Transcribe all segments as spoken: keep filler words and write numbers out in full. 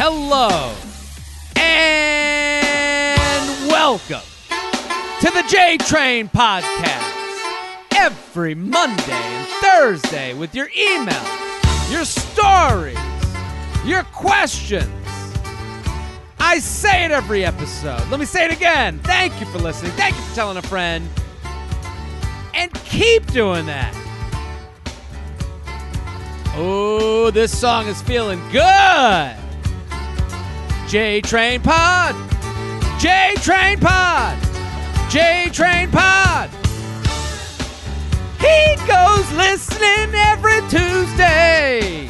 Hello and welcome to the J Train Podcast every Monday and Thursday with your emails, your stories, your questions. I say it every episode. Let me say it again. Thank you for listening. Thank you for telling a friend. And keep doing that. Oh, this song is feeling good. J Train Pod. J Train Pod. J Train Pod. He goes listening every Tuesday.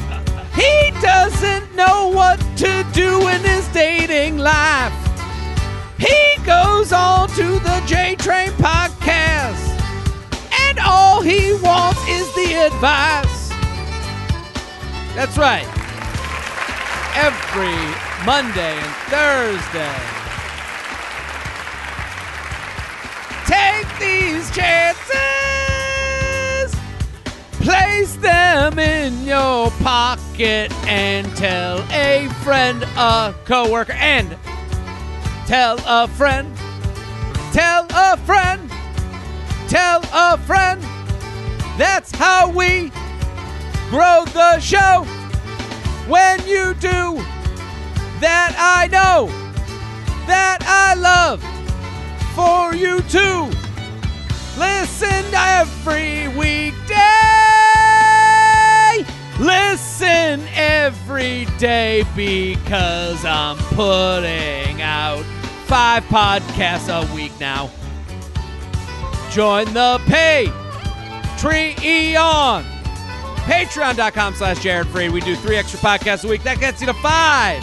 He doesn't know what to do in his dating life. He goes on to the J Train Podcast, and all he wants is the advice. That's right. Every Monday and Thursday. Take these chances. Place them in your pocket. And tell a friend, a coworker, and tell a friend, tell a friend, tell a friend. That's how we grow the show. When you do that, I know that I love for you too. Listen every weekday. Listen. Listen every day because I'm putting out five podcasts a week now. Join the Patreon. Patreon.com slash Jared Freed. We do three extra podcasts a week. That gets you to five.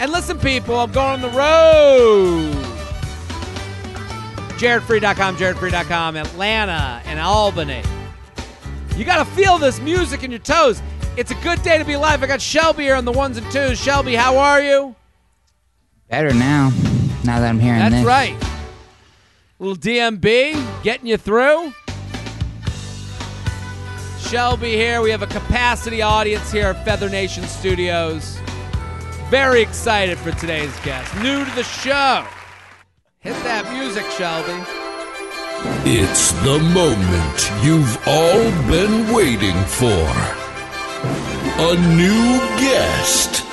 And listen, people, I'm going on the road. Jared Freed dot com, Jared Freed dot com, Atlanta and Albany. You got to feel this music in your toes. It's a good day to be alive. I got Shelby here on the ones and twos. Shelby, how are you? Better now, now that I'm hearing That's this. That's right. Little D M B, getting you through. Shelby here. We have a capacity audience here at Feather Nation Studios. Very excited for today's guest. New to the show. Hit that music, Shelby. It's the moment you've all been waiting for. A new guest.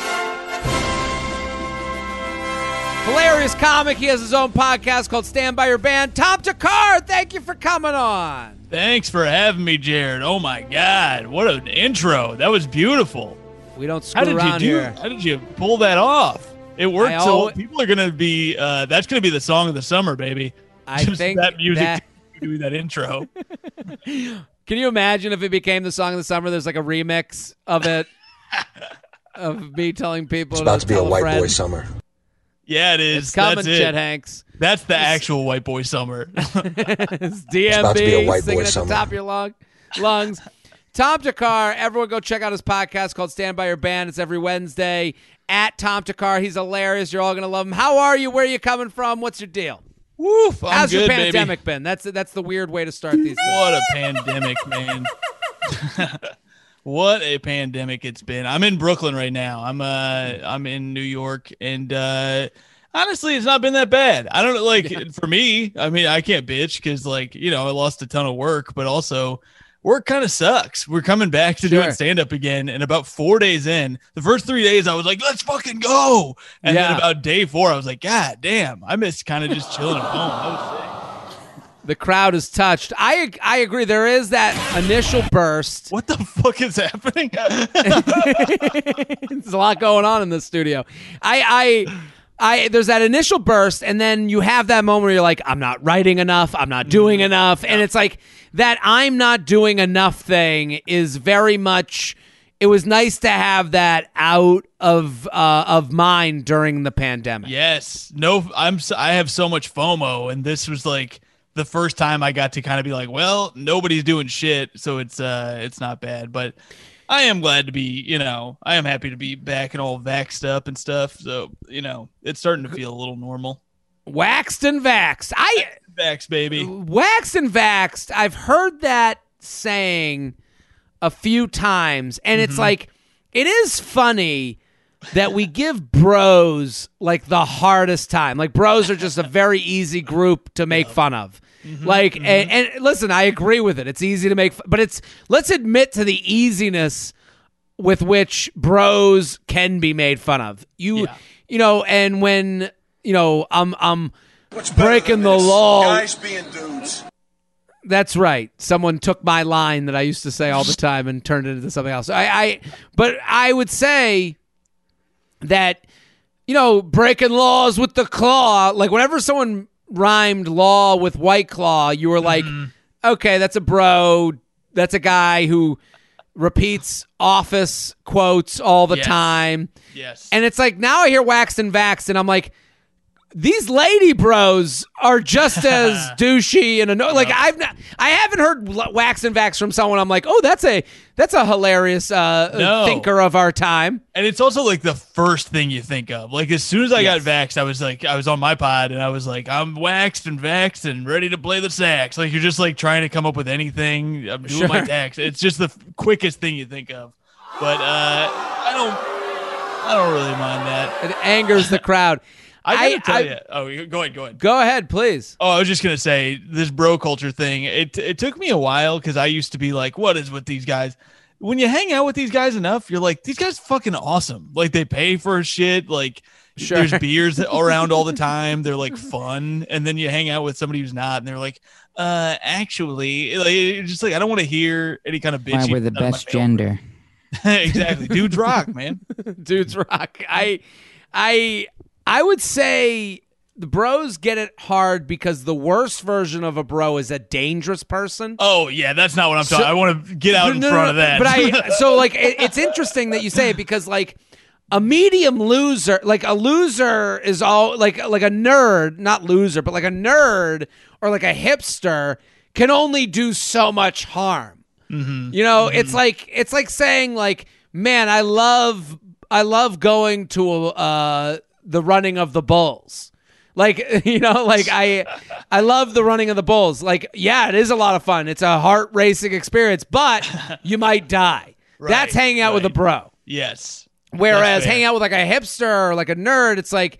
Hilarious comic. He has his own podcast called Stand By Your Band. Tom Thakkar, thank you for coming on. Thanks for having me, Jared. Oh, my God. What an intro. That was beautiful. We don't screw how did around you do, here. How did you pull that off? It worked. I so always, people are going to be, uh, that's going to be the song of the summer, baby. I Just think that music that... doing that intro. Can you imagine if it became the song of the summer? There's like a remix of it, of me telling people. It's about to, to be a white friend. boy summer. Yeah, it is. It's coming, That's Chet it. Hanks. That's the it's, actual white boy summer. It's D M B, it's about to be a white singing boy at summer. The top of your lung, lungs. Tom Thakkar, everyone go check out his podcast called Stand By Your Band. It's every Wednesday at Tom Thakkar. He's hilarious. You're all going to love him. How are you? Where are you coming from? What's your deal? Woof, I'm How's good, your pandemic baby. been? That's that's the weird way to start these things. What a pandemic, man. What a pandemic it's been. I'm in Brooklyn right now. I'm uh I'm in New York, and uh honestly, it's not been that bad. I don't like yeah. for me, I mean, I can't bitch cuz like, you know, I lost a ton of work, but also work kind of sucks. We're coming back to sure. doing stand-up again, and about four days in, the first three days, I was like, let's fucking go. And yeah. then about day four, I was like, God damn, I missed kind of just chilling at home. I was sick. The crowd is touched. I I agree. There is that initial burst. What the fuck is happening? There's a lot going on in this studio. I... I I, there's that initial burst, and then you have that moment where you're like, I'm not writing enough, I'm not doing enough, and it's like that I'm not doing enough thing is very much, it was nice to have that out of uh, of mind during the pandemic. Yes. No, I'm I have so much FOMO, and this was like the first time I got to kind of be like, well, nobody's doing shit, so it's uh it's not bad, but I am glad to be, you know, I am happy to be back and all vaxxed up and stuff. So, you know, it's starting to feel a little normal. Waxed and vaxxed. I vaxxed, baby. Waxed and vaxxed. I've heard that saying a few times, and mm-hmm. it's like, it is funny that we give bros like the hardest time. Like bros are just a very easy group to make yep. fun of. Mm-hmm, like, mm-hmm. And, and listen, I agree with it. It's easy to make, but it's, let's admit to the easiness with which bros can be made fun of. You, yeah. you know, and when, you know, I'm, I'm What's breaking the law. Guys being dudes. That's right. Someone took my line that I used to say all the time and turned it into something else. I, I but I would say that, you know, breaking laws with the claw, like whenever someone rhymed law with White Claw, you were like, mm. okay, that's a bro. That's a guy who repeats office quotes all the yes. time. Yes. And it's like, now I hear waxed and vaxxed, and I'm like, these lady bros are just as douchey and annoying. Like I've not, I haven't heard wax and vax from someone. I'm like, oh, that's a that's a hilarious uh, no. thinker of our time. And it's also like the first thing you think of. Like as soon as I yes. got vaxxed, I was like, I was on my pod and I was like, I'm waxed and vaxxed and ready to play the sax. Like you're just like trying to come up with anything. I'm doing sure. my tax. It's just the quickest thing you think of. But uh, I don't, I don't really mind that. It angers the crowd. I gotta tell I, you. Oh, go ahead, go ahead. Go ahead, please. Oh, I was just gonna say this bro culture thing. It it took me a while because I used to be like, "What is with these guys?" When you hang out with these guys enough, you're like, "These guys are fucking awesome." Like they pay for shit. Like sure. there's beers around all the time. They're like fun, and then you hang out with somebody who's not, and they're like, "Uh, actually, like, just like I don't want to hear any kind of bitchy." Why we're the best gender. Exactly, dudes rock, man. Dudes rock. I, I. I would say the bros get it hard because the worst version of a bro is a dangerous person. Oh, yeah, that's not what I'm talking about. So, I want to get out in no, front no, of that. But I so, like, it, it's interesting that you say it because, like, a medium loser, like, a loser is all, like, like a nerd, not loser, but, like, a nerd or, like, a hipster can only do so much harm. Mm-hmm. You know, mm-hmm. it's like it's like saying, like, man, I love, I love going to a... Uh, the running of the Bulls. Like, you know, like I, I love the running of the Bulls. Like, yeah, it is a lot of fun. It's a heart racing experience, but you might die. Right, that's hanging out right. with a bro. Yes. Whereas hanging out with like a hipster or like a nerd, it's like,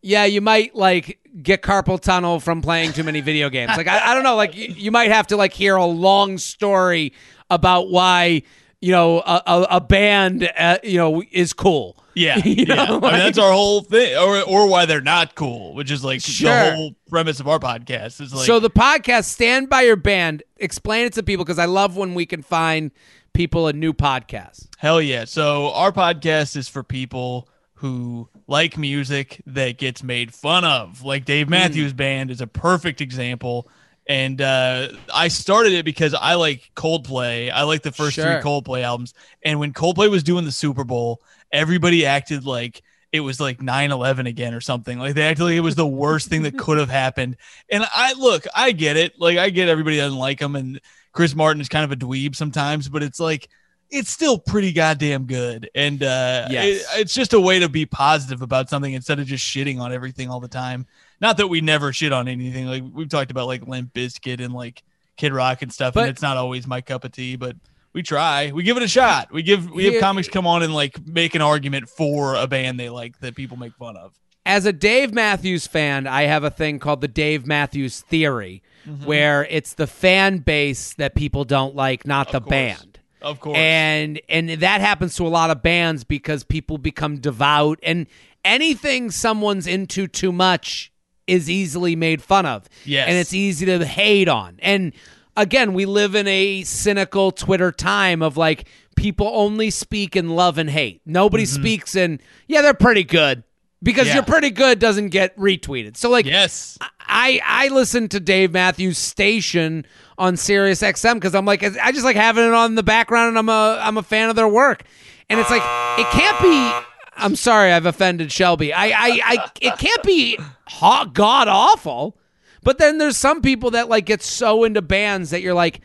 yeah, you might like get carpal tunnel from playing too many video games. Like, I, I don't know. Like you, you might have to like hear a long story about why, you know, a, a, a band, uh, you know, is cool. Yeah, you know, yeah. Like, I mean, that's our whole thing, or or why they're not cool, which is like sure. the whole premise of our podcast. Is like, so the podcast, Stand By Your Band, explain it to people, because I love when we can find people a new podcast. Hell yeah. So our podcast is for people who like music that gets made fun of. Like Dave Matthews' mm. Band is a perfect example. And uh, I started it because I like Coldplay. I like the first sure. three Coldplay albums. And when Coldplay was doing the Super Bowl, everybody acted like it was like nine eleven again or something. Like they acted like it was the worst thing that could have happened. And I look, I get it. Like I get everybody doesn't like them. And Chris Martin is kind of a dweeb sometimes, but it's like, it's still pretty goddamn good. And uh, yes. it, it's just a way to be positive about something instead of just shitting on everything all the time. Not that we never shit on anything. Like we've talked about like Limp Bizkit and like Kid Rock and stuff, but, and it's not always my cup of tea, but we try. We give it a shot. We give we have yeah, comics come on and like make an argument for a band they like that people make fun of. As a Dave Matthews fan, I have a thing called the Dave Matthews Theory, mm-hmm. where it's the fan base that people don't like, not of the course. Band. Of course. And and that happens to a lot of bands because people become devout, and anything someone's into too much is easily made fun of. Yes. And it's easy to hate on. And again, we live in a cynical Twitter time of like people only speak in love and hate. Nobody mm-hmm. speaks in, yeah, they're pretty good, because yeah. you're pretty good doesn't get retweeted. So like, yes. I, I listen to Dave Matthews Station on Sirius X M because I'm like, I just like having it on the background, and I'm a, I'm a fan of their work. And it's like, it can't be, I'm sorry, I've offended Shelby. I, I, I it can't be hot, god awful. But then there's some people that like get so into bands that you're like,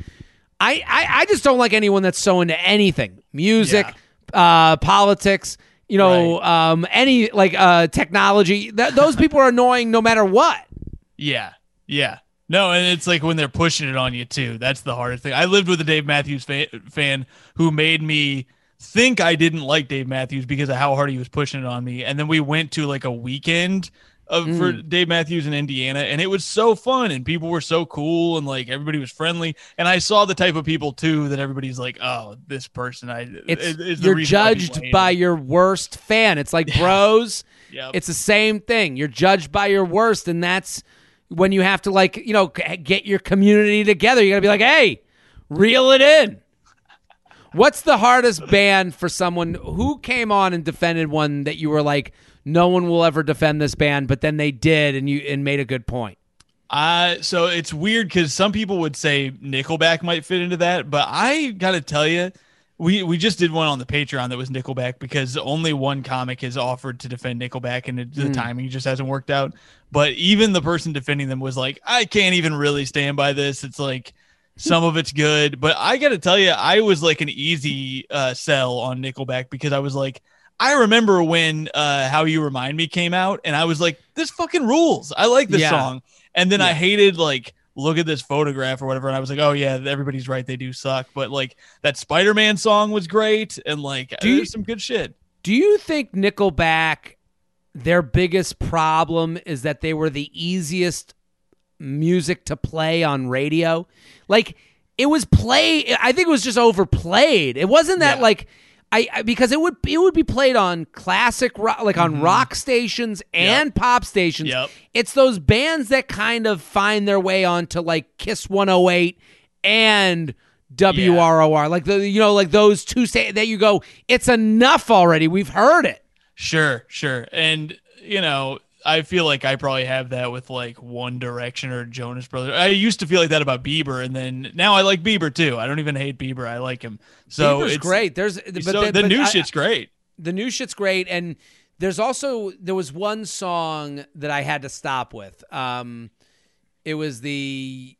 I, I, I just don't like anyone that's so into anything, music, yeah. uh, politics, you know, right. um, any like uh, technology. Th- those people are annoying no matter what. Yeah, yeah. No, and it's like when they're pushing it on you too. That's the hardest thing. I lived with a Dave Matthews fa- fan who made me think I didn't like Dave Matthews because of how hard he was pushing it on me. And then we went to like a weekend of mm. for Dave Matthews in Indiana, and it was so fun, and people were so cool, and like everybody was friendly. And I saw the type of people too that everybody's like, oh, this person, I it's, is, is the you're judged by him. Your worst fan. It's like Bros. Yep. It's the same thing. You're judged by your worst, and that's when you have to, like, you know, get your community together. You got to be like, hey, reel it in. What's the hardest ban for someone who came on and defended one that you were like, no one will ever defend this ban, but then they did, and you and made a good point? Uh, so it's weird because some people would say Nickelback might fit into that, but I got to tell you, we, we just did one on the Patreon that was Nickelback because only one comic has offered to defend Nickelback, and it, the mm. timing just hasn't worked out. But even the person defending them was like, I can't even really stand by this. It's like, some of it's good, but I got to tell you, I was like an easy uh, sell on Nickelback because I was like, I remember when uh, How You Remind Me came out, and I was like, this fucking rules. I like this yeah. song. And then yeah. I hated like, look at this photograph or whatever. And I was like, oh yeah, everybody's right. They do suck. But like that Spider-Man song was great. And like, do there's you, some good shit. Do you think Nickelback, their biggest problem is that they were the easiest music to play on radio? Like, it was play I think it was just overplayed. It wasn't that yeah. like I, I because it would it would be played on classic rock, like on mm-hmm. rock stations and yep. pop stations. Yep. It's those bands that kind of find their way onto like KISS one oh eight and W R O R. Yeah. Like the you know like those two sta- that you go, it's enough already. We've heard it. Sure, sure. And you know, I feel like I probably have that with like One Direction or Jonas Brothers. I used to feel like that about Bieber, and then now I like Bieber too. I don't even hate Bieber. I like him. So Bieber's it's great. There's but so the, the but new I, shit's great. The new shit's great, and there's also there was one song that I had to stop with. Um, it was the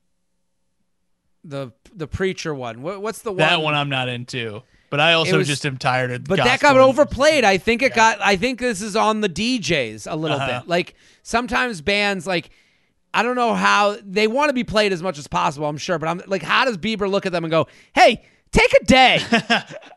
the the preacher one. What, what's the one? That one I'm not into. But I also was, just am tired of. But that got overplayed. I think it yeah. got. I think this is on the D Js a little uh-huh. bit. Like sometimes bands, like I don't know how they want to be played as much as possible. I'm sure, but I'm like, how does Bieber look at them and go, "Hey, take a day"?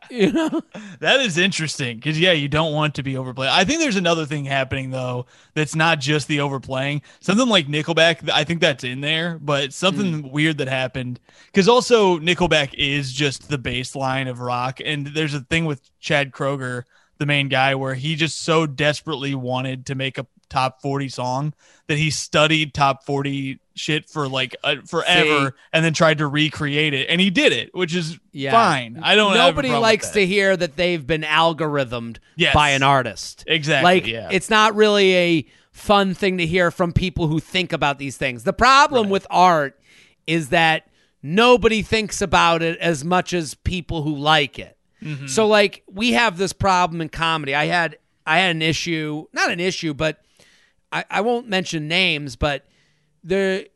You know, that is interesting because yeah, you don't want to be overplayed. I think there's another thing happening though that's not just the overplaying. Something like Nickelback, I think that's in there, but something mm. weird that happened because also Nickelback is just the baseline of rock. And there's a thing with Chad Kroeger, the main guy, where he just so desperately wanted to make a top forty song that he studied top forty shit for like uh, forever See? and then tried to recreate it, and he did it, which is yeah. fine. I don't nobody likes to hear that they've been algorithmed yes. by an artist. Exactly. Like yeah. it's not really a fun thing to hear from people who think about these things. The problem right. with art is that nobody thinks about it as much as people who like it. Mm-hmm. So like we have this problem in comedy. I had I had an issue, not an issue, but I, I won't mention names, but the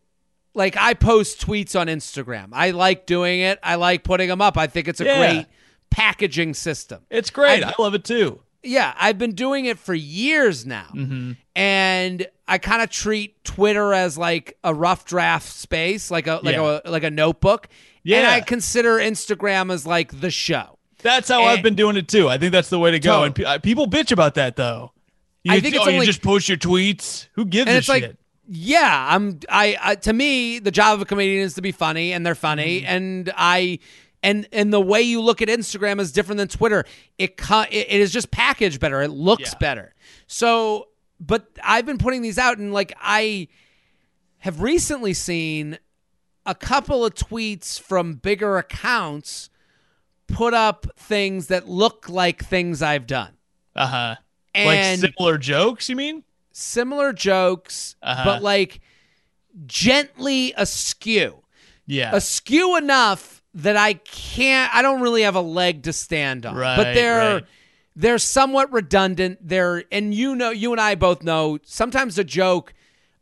like I post tweets on Instagram. I like doing it. I like putting them up. I think it's a yeah. great packaging system. It's great. I've, I love it too. Yeah, I've been doing it for years now. Mm-hmm. And I kind of treat Twitter as like a rough draft space, like a like yeah. a like a notebook. Yeah. And I consider Instagram as like the show. That's how and, I've been doing it too. I think that's the way to go. Totally. And pe- people bitch about that though. You, I think it's oh, only, you just post your tweets. Who gives a shit? Like, yeah, I'm. I, I to me, the job of a comedian is to be funny, and they're funny. Mm. And I, and and the way you look at Instagram is different than Twitter. It co- it, it is just packaged better. It looks yeah. better. So, but I've been putting these out, and like I have recently seen a couple of tweets from bigger accounts put up things that look like things I've done. Uh huh. And like similar jokes, you mean? Similar jokes, uh-huh. but like gently askew. Yeah. Askew enough that I can't, I don't really have a leg to stand on. Right, but they're right. they're somewhat redundant. They're, and you know, you and I both know sometimes a joke,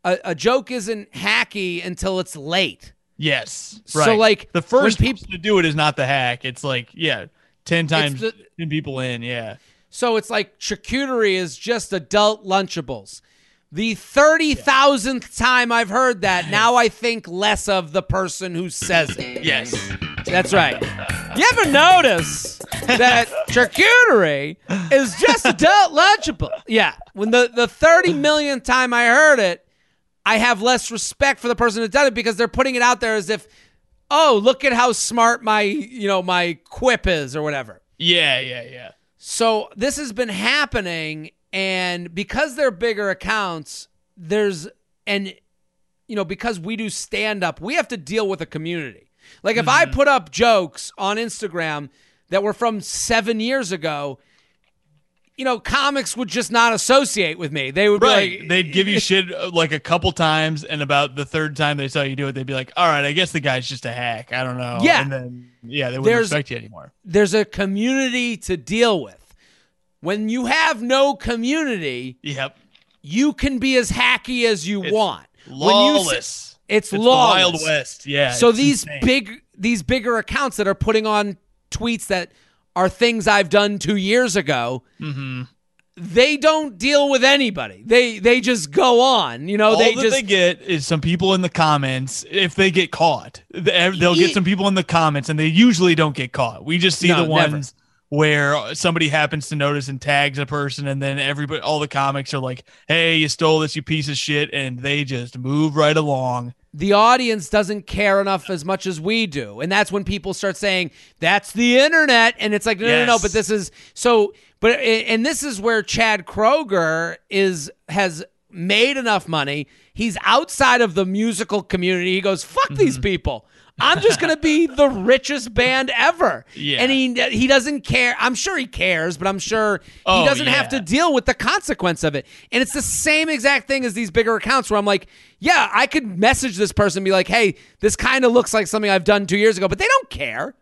a, a joke isn't hacky until it's late. Yes. Right. So like the first people to do it is not the hack. It's like, yeah, ten times the, ten people in. Yeah. So it's like charcuterie is just adult Lunchables. The thirty thousandth yeah. time I've heard that, now I think less of the person who says it. Yes. That's right. You ever notice that charcuterie is just adult lunchable? Yeah. When the, the thirty millionth time I heard it, I have less respect for the person who done it because they're putting it out there as if, oh, look at how smart my, you know, my quip is or whatever. Yeah, yeah, yeah. So this has been happening, and because they're bigger accounts, there's, and, you know, because we do stand-up, we have to deal with a community. Like, if mm-hmm. I put up jokes on Instagram that were from seven years ago, you know, comics would just not associate with me. They would right. be like... They'd give you shit like a couple times, and about the third time they saw you do it, they'd be like, all right, I guess the guy's just a hack. I don't know. Yeah. And then, yeah, they wouldn't there's, respect you anymore. There's a community to deal with. When you have no community, yep. you can be as hacky as you it's want. Lawless. When you, it's, it's lawless. Wild West, yeah. So these insane. big, these bigger accounts that are putting on tweets that... are things I've done two years ago. Mm-hmm. They don't deal with anybody. They they just go on. You know, all they that just they get is some people in the comments. If they get caught, they'll get some people in the comments, and they usually don't get caught. We just see no, the ones never. where somebody happens to notice and tags a person, and then everybody, all the comics are like, "Hey, you stole this, you piece of shit," and they just move right along. The audience doesn't care enough as much as we do. And that's when people start saying, that's the internet. And it's like, no, yes. no, no, but this is so, but, and this is where Chad Kroeger is, has made enough money. He's outside of the musical community. He goes, fuck mm-hmm. these people. I'm just going to be the richest band ever. Yeah. And he he doesn't care. I'm sure he cares, but I'm sure oh, he doesn't yeah. have to deal with the consequence of it. And it's the same exact thing as these bigger accounts where I'm like, yeah, I could message this person and be like, hey, this kind of looks like something I've done two years ago, but they don't care.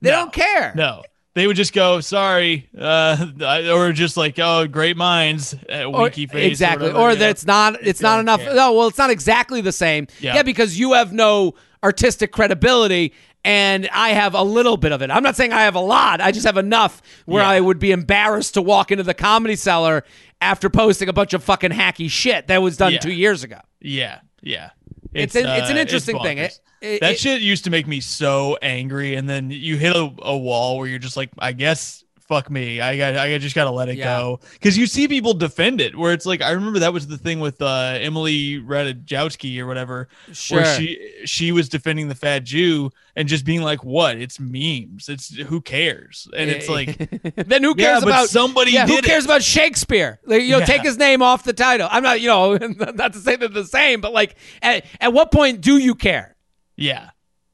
They no, don't care. No. They would just go, sorry, uh, or just like, oh, great minds, uh, winky or, face. Exactly. Or, whatever, or that know? it's not, it's yeah, not enough. Yeah. No, well, it's not exactly the same. Yeah. yeah, because you have no artistic credibility and I have a little bit of it. I'm not saying I have a lot. I just have enough where yeah. I would be embarrassed to walk into the Comedy Cellar after posting a bunch of fucking hacky shit that was done yeah. two years ago. Yeah, yeah. It's it's, uh, it's an interesting it's thing. It, it, that it, shit used to make me so angry, and then you hit a, a wall where you're just like, I guess, fuck me. I got, I just gotta let it yeah. go, because you see people defend it. Where it's like, I remember that was the thing with uh, Emily Ratajkowski or whatever, sure. where she she was defending the Fat Jew and just being like, what? It's memes. It's who cares? And it's like, then who cares yeah, about somebody? Yeah, did who cares it. about Shakespeare? Like, you know, yeah. take his name off the title. I'm not, you know, not to say they're the same, but like, at, at what point do you care? Yeah,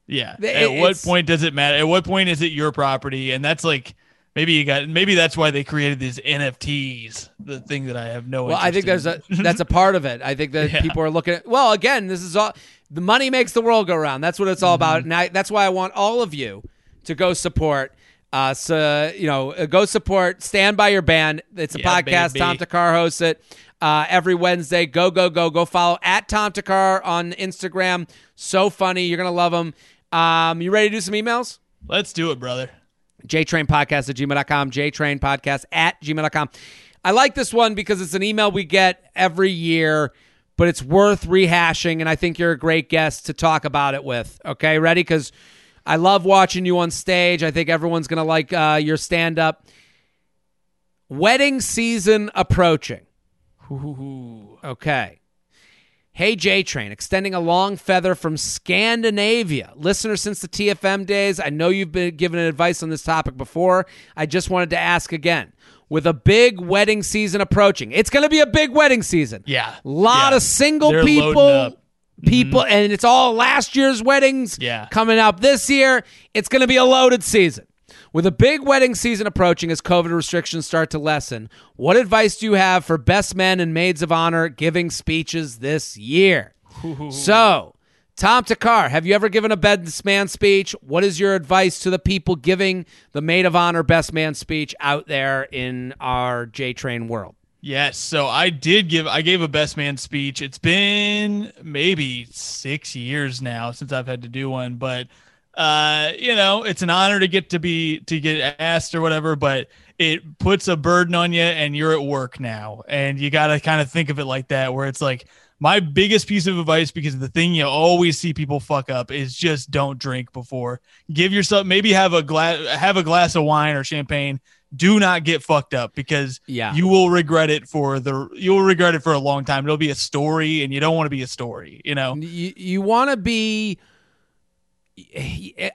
yeah. It, at what point does it matter? At what point is it your property? And that's like. Maybe you got. Maybe that's why they created these N F Ts, the thing that I have no. Well, I think there's a that's a part of it. I think that yeah. people are looking at. Well, again, this is all the money makes the world go round. That's what it's all mm-hmm. about, and I, that's why I want all of you to go support. Uh, so you know, go support Stand By Your Band. It's a yeah, podcast. Baby. Tom Thakkar hosts it uh, every Wednesday. Go go go go! Follow at Tom Thakkar on Instagram. So funny, you're gonna love him. Um, you ready to do some emails? Let's do it, brother. J Train Podcast at gmail dot com, J Train Podcast at gmail dot com. I like this one because it's an email we get every year, but it's worth rehashing, and I think you're a great guest to talk about it with. Okay, ready? Because I love watching you on stage. I think everyone's going to like uh, your stand-up. Wedding season approaching. Ooh. Okay. Hey, J Train, extending a long feather from Scandinavia. Listener since the T F M days, I know you've been given advice on this topic before. I just wanted to ask again. With a big wedding season approaching, it's going to be a big wedding season. Yeah. A lot yeah. of single They're people, people, mm-hmm. and it's all last year's weddings yeah. coming up this year. It's going to be a loaded season. With a big wedding season approaching as COVID restrictions start to lessen, what advice do you have for best men and maids of honor giving speeches this year? Ooh. So, Tom Thakkar, have you ever given a best man speech? What is your advice to the people giving the maid of honor best man speech out there in our J-Train world? Yes, so I did give, I gave a best man speech. It's been maybe six years now since I've had to do one, but... Uh, you know, it's an honor to get to be, to get asked or whatever, but it puts a burden on you and you're at work now. And you got to kind of think of it like that, where it's like, my biggest piece of advice, because the thing you always see people fuck up, is just don't drink before. Give yourself, maybe have a glass, have a glass of wine or champagne. Do not get fucked up, because yeah. you will regret it for the, you'll regret it for a long time. It'll be a story, and you don't want to be a story. You know, you, you want to be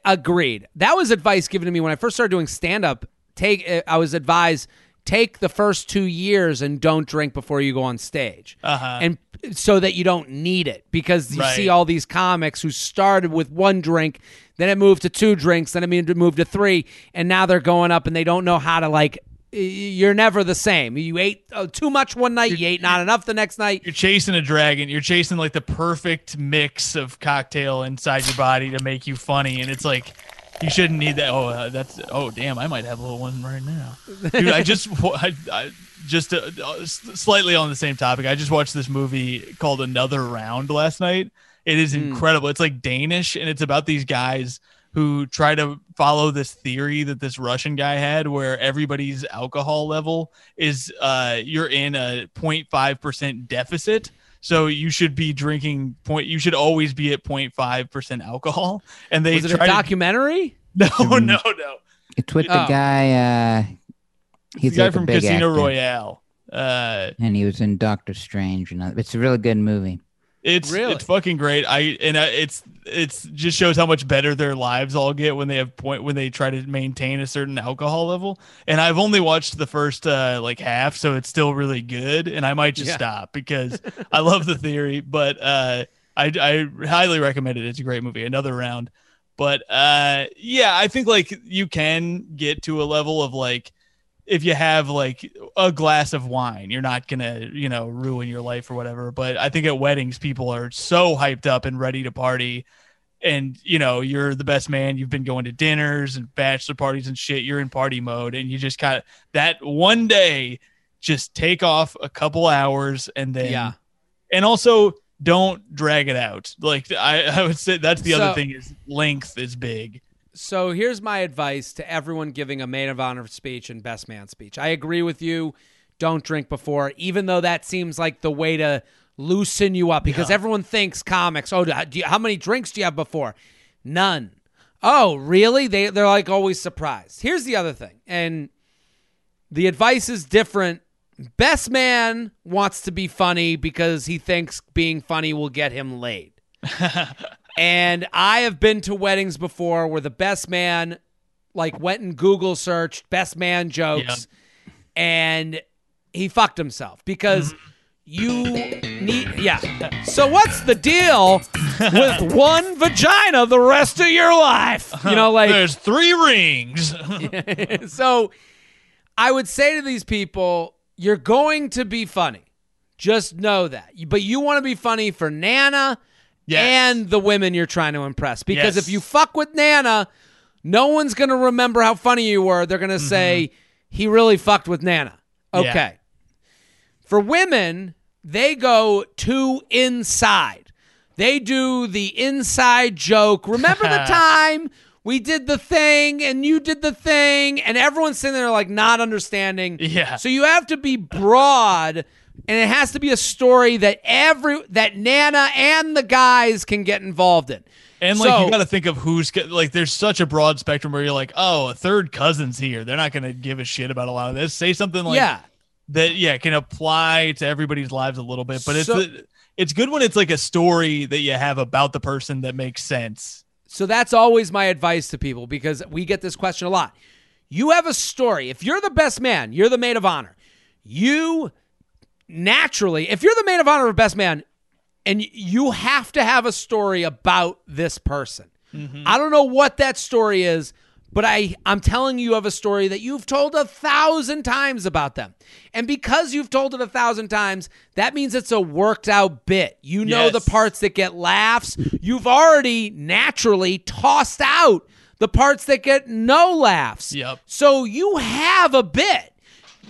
agreed. That was advice given to me when I first started doing stand up. Take, I was advised, take the first two years and don't drink before you go on stage. Uh-huh. And so that you don't need it, because you right. see all these comics who started with one drink, then it moved to two drinks, then it moved to three, and now they're going up and they don't know how to, like, you're never the same. You ate too much one night, you're, you ate not enough the next night. You're chasing a dragon. You're chasing like the perfect mix of cocktail inside your body to make you funny. And it's like, you shouldn't need that. Oh, uh, that's. Oh, damn! I might have a little one right now, dude. I just, I, I just uh, slightly on the same topic. I just watched this movie called Another Round last night. It is incredible. Mm. It's like Danish, and it's about these guys who try to follow this theory that this Russian guy had, where everybody's alcohol level is, uh, you're in a zero point five percent deficit. So you should be drinking point. You should always be at zero point five percent alcohol. And they was it a documentary? To, no, no, no. It's with oh. the guy. Uh, he's the guy like from Casino actor. Royale. Uh, and he was in Doctor Strange. And it's a really good movie. It's really? It's fucking great. I and I, it's it's just shows how much better their lives all get when they have point when they try to maintain a certain alcohol level. And I've only watched the first uh, like half, so it's still really good. And I might just yeah. stop because I love the theory. But uh, I I highly recommend it. It's a great movie. Another Round. But uh, yeah, I think like you can get to a level of like, if you have like a glass of wine, you're not going to, you know, ruin your life or whatever. But I think at weddings, people are so hyped up and ready to party. And, you know, you're the best man. You've been going to dinners and bachelor parties and shit. You're in party mode. And you just kind of that one day, just take off a couple hours and then. Yeah. And also don't drag it out. Like I, I would say that's the so, other thing is length is big. So here's my advice to everyone giving a maid of honor speech and best man speech. I agree with you. Don't drink before, even though that seems like the way to loosen you up because yeah. everyone thinks comics, oh, do you, how many drinks do you have before? None. Oh, really? They, they're like always surprised. Here's the other thing. And the advice is different. Best man wants to be funny because he thinks being funny will get him laid. And I have been to weddings before where the best man like went and Google searched best man jokes yeah. and he fucked himself because you need, yeah. So what's the deal with one vagina the rest of your life? You know, like there's three rings. So I would say to these people, you're going to be funny. Just know that, but you want to be funny for Nana. Yes. And the women you're trying to impress. Because yes. if you fuck with Nana, no one's going to remember how funny you were. They're going to mm-hmm. say, he really fucked with Nana. Okay. Yeah. For women, they go too inside. They do the inside joke. Remember the time we did the thing and you did the thing and everyone's sitting there like not understanding. Yeah. So you have to be broad. And it has to be a story that every that Nana and the guys can get involved in. And like so, you got to think of who's like. There's such a broad spectrum where you're like, oh, a third cousin's here. They're not going to give a shit about a lot of this. Say something like yeah. that, yeah, can apply to everybody's lives a little bit. But it's so, it's good when it's like a story that you have about the person that makes sense. So that's always my advice to people because we get this question a lot. You have a story. If you're the best man, you're the maid of honor. You. Naturally, if you're the maid of honor or best man, and you have to have a story about this person. Mm-hmm. I don't know what that story is, but I, I'm telling you of a story that you've told a thousand times about them. And because you've told it a thousand times, that means it's a worked out bit. You know yes. the parts that get laughs. You've already naturally tossed out the parts that get no laughs. Yep. So you have a bit,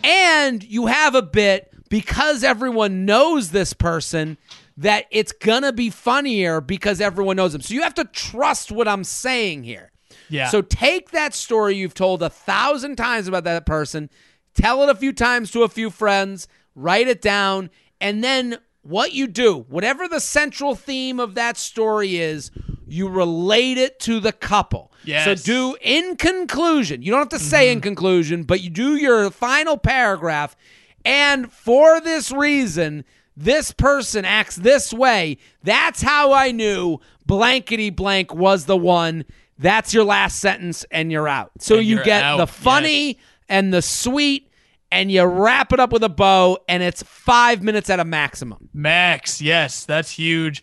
and you have a bit because everyone knows this person, that it's going to be funnier because everyone knows them. So you have to trust what I'm saying here. Yeah. So take that story you've told a thousand times about that person, tell it a few times to a few friends, write it down, and then what you do, whatever the central theme of that story is, you relate it to the couple. Yes. So do in conclusion, you don't have to say mm-hmm. in conclusion, but you do your final paragraph, and for this reason, this person acts this way. That's how I knew blankety blank was the one. That's your last sentence, and you're out. So and you get out. the funny yes. and the sweet, and you wrap it up with a bow, and it's five minutes at a maximum. Max, yes, that's huge.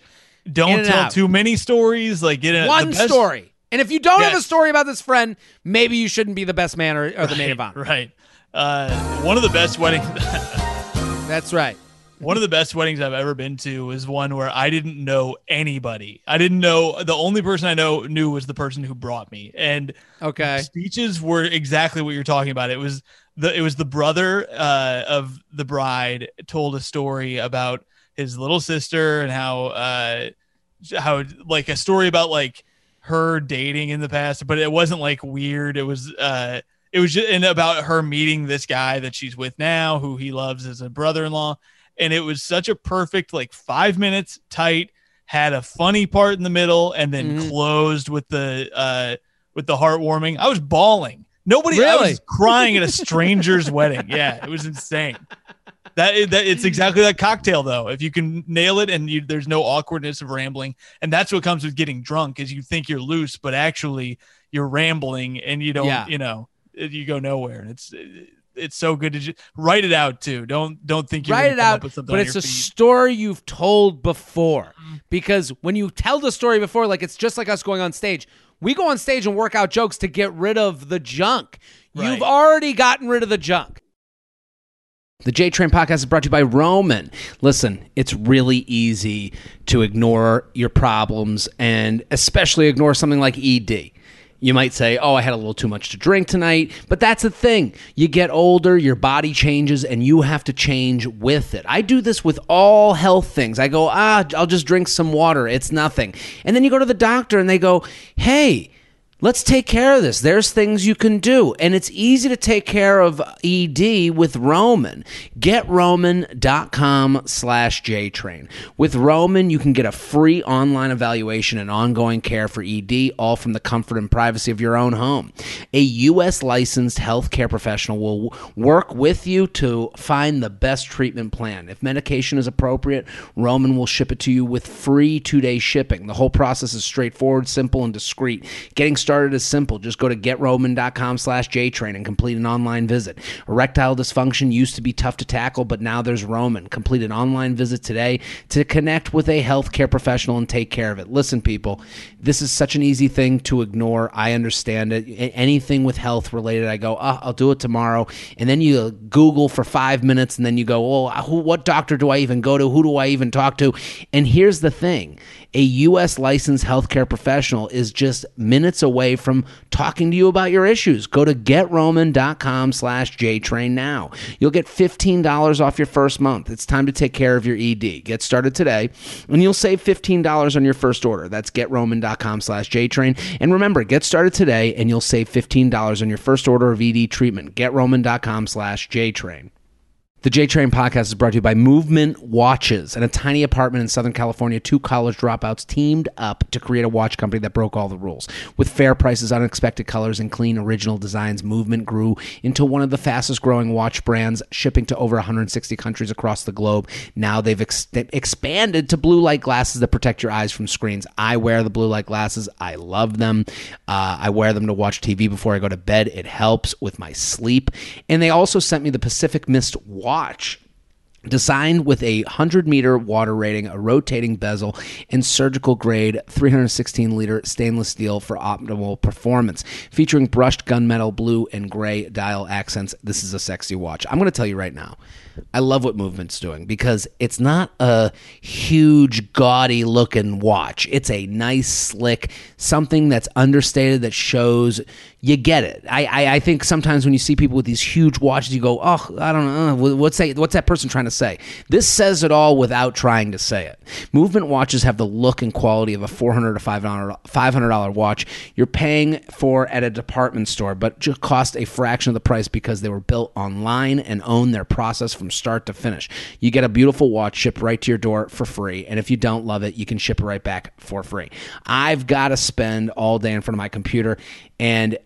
Don't tell out. too many stories. Like get a, One the best- story. And if you don't yes. have a story about this friend, maybe you shouldn't be the best man or, or right, the maid of honor. Right. Uh, one of the best weddings. That's right. One of the best weddings I've ever been to was one where I didn't know anybody. I didn't know. The only person I know knew was the person who brought me. And okay. speeches were exactly what you're talking about. It was the it was the brother uh, of the bride told a story about his little sister and how uh, how like a story about like her dating in the past, but it wasn't like weird. It was uh, it was just and about her meeting this guy that she's with now, who he loves as a brother-in-law. And it was such a perfect, like five minutes tight, had a funny part in the middle, and then mm-hmm. closed with the uh, with the heartwarming. I was bawling. Nobody really? I was crying at a stranger's wedding. Yeah, it was insane. That, that it's exactly that cocktail though. If you can nail it, and you, there's no awkwardness of rambling, and that's what comes with getting drunk, is you think you're loose, but actually you're rambling, and you don't, yeah. you know, you go nowhere, and it's. It, It's so good to just write it out too. Don't don't think you're write it out, but it's a story you've told before. Because when you tell the story before, like it's just like us going on stage. We go on stage and work out jokes to get rid of the junk. Right. You've already gotten rid of the junk. The J Train Podcast is brought to you by Roman. Listen, it's really easy to ignore your problems, and especially ignore something like E D. You might say, oh, I had a little too much to drink tonight. But that's the thing. You get older, your body changes, and you have to change with it. I do this with all health things. I go, ah, I'll just drink some water. It's nothing. And then you go to the doctor and they go, hey, let's take care of this. There's things you can do. And it's easy to take care of E D with Roman. Get Roman dot com slash JTrain. With Roman, you can get a free online evaluation and ongoing care for E D, all from the comfort and privacy of your own home. A U S licensed healthcare professional will work with you to find the best treatment plan. If medication is appropriate, Roman will ship it to you with free two-day shipping. The whole process is straightforward, simple, and discreet. Getting started Started as simple. Just go to Get Roman dot com slash JTrain and complete an online visit. Erectile dysfunction used to be tough to tackle, but now there's Roman. Complete an online visit today to connect with a healthcare professional and take care of it. Listen, people, this is such an easy thing to ignore. I understand it. Anything with health related, I go, oh, I'll do it tomorrow. And then you Google for five minutes and then you go, oh, who, what doctor do I even go to? Who do I even talk to? And here's the thing. A U S licensed healthcare professional is just minutes away from talking to you about your issues. Go to Get Roman dot com slash JTrain now. You'll get fifteen dollars off your first month. It's time to take care of your E D. Get started today, and you'll save fifteen dollars on your first order. That's Get Roman dot com slash JTrain. And remember, get started today, and you'll save fifteen dollars on your first order of E D treatment. Get Roman dot com slash JTrain. The J Train Podcast is brought to you by Movement Watches. In a tiny apartment in Southern California, two college dropouts teamed up to create a watch company that broke all the rules. With fair prices, unexpected colors, and clean original designs, Movement grew into one of the fastest growing watch brands, shipping to over one hundred sixty countries across the globe. Now they've ex- expanded to blue light glasses that protect your eyes from screens. I wear the blue light glasses. I love them. Uh, I wear them to watch T V before I go to bed. It helps with my sleep. And they also sent me the Pacific Mist watch. Watch designed with a one hundred meter water rating, a rotating bezel, and surgical grade three hundred sixteen liter stainless steel for optimal performance. Featuring brushed gunmetal blue and gray dial accents, this is a sexy watch. I'm going to tell you right now, I love what Movement's doing because it's not a huge, gaudy-looking watch. It's a nice, slick, something that's understated that shows you get it. I, I, I think sometimes when you see people with these huge watches, you go, oh, I don't know, what's that, what's that person trying to say? This says it all without trying to say it. Movement watches have the look and quality of a four hundred dollars to five hundred dollars watch you're paying for at a department store, but just cost a fraction of the price because they were built online and own their process from from start to finish. You get a beautiful watch shipped right to your door for free, and if you don't love it, you can ship it right back for free. I've got to spend all day in front of my computer, and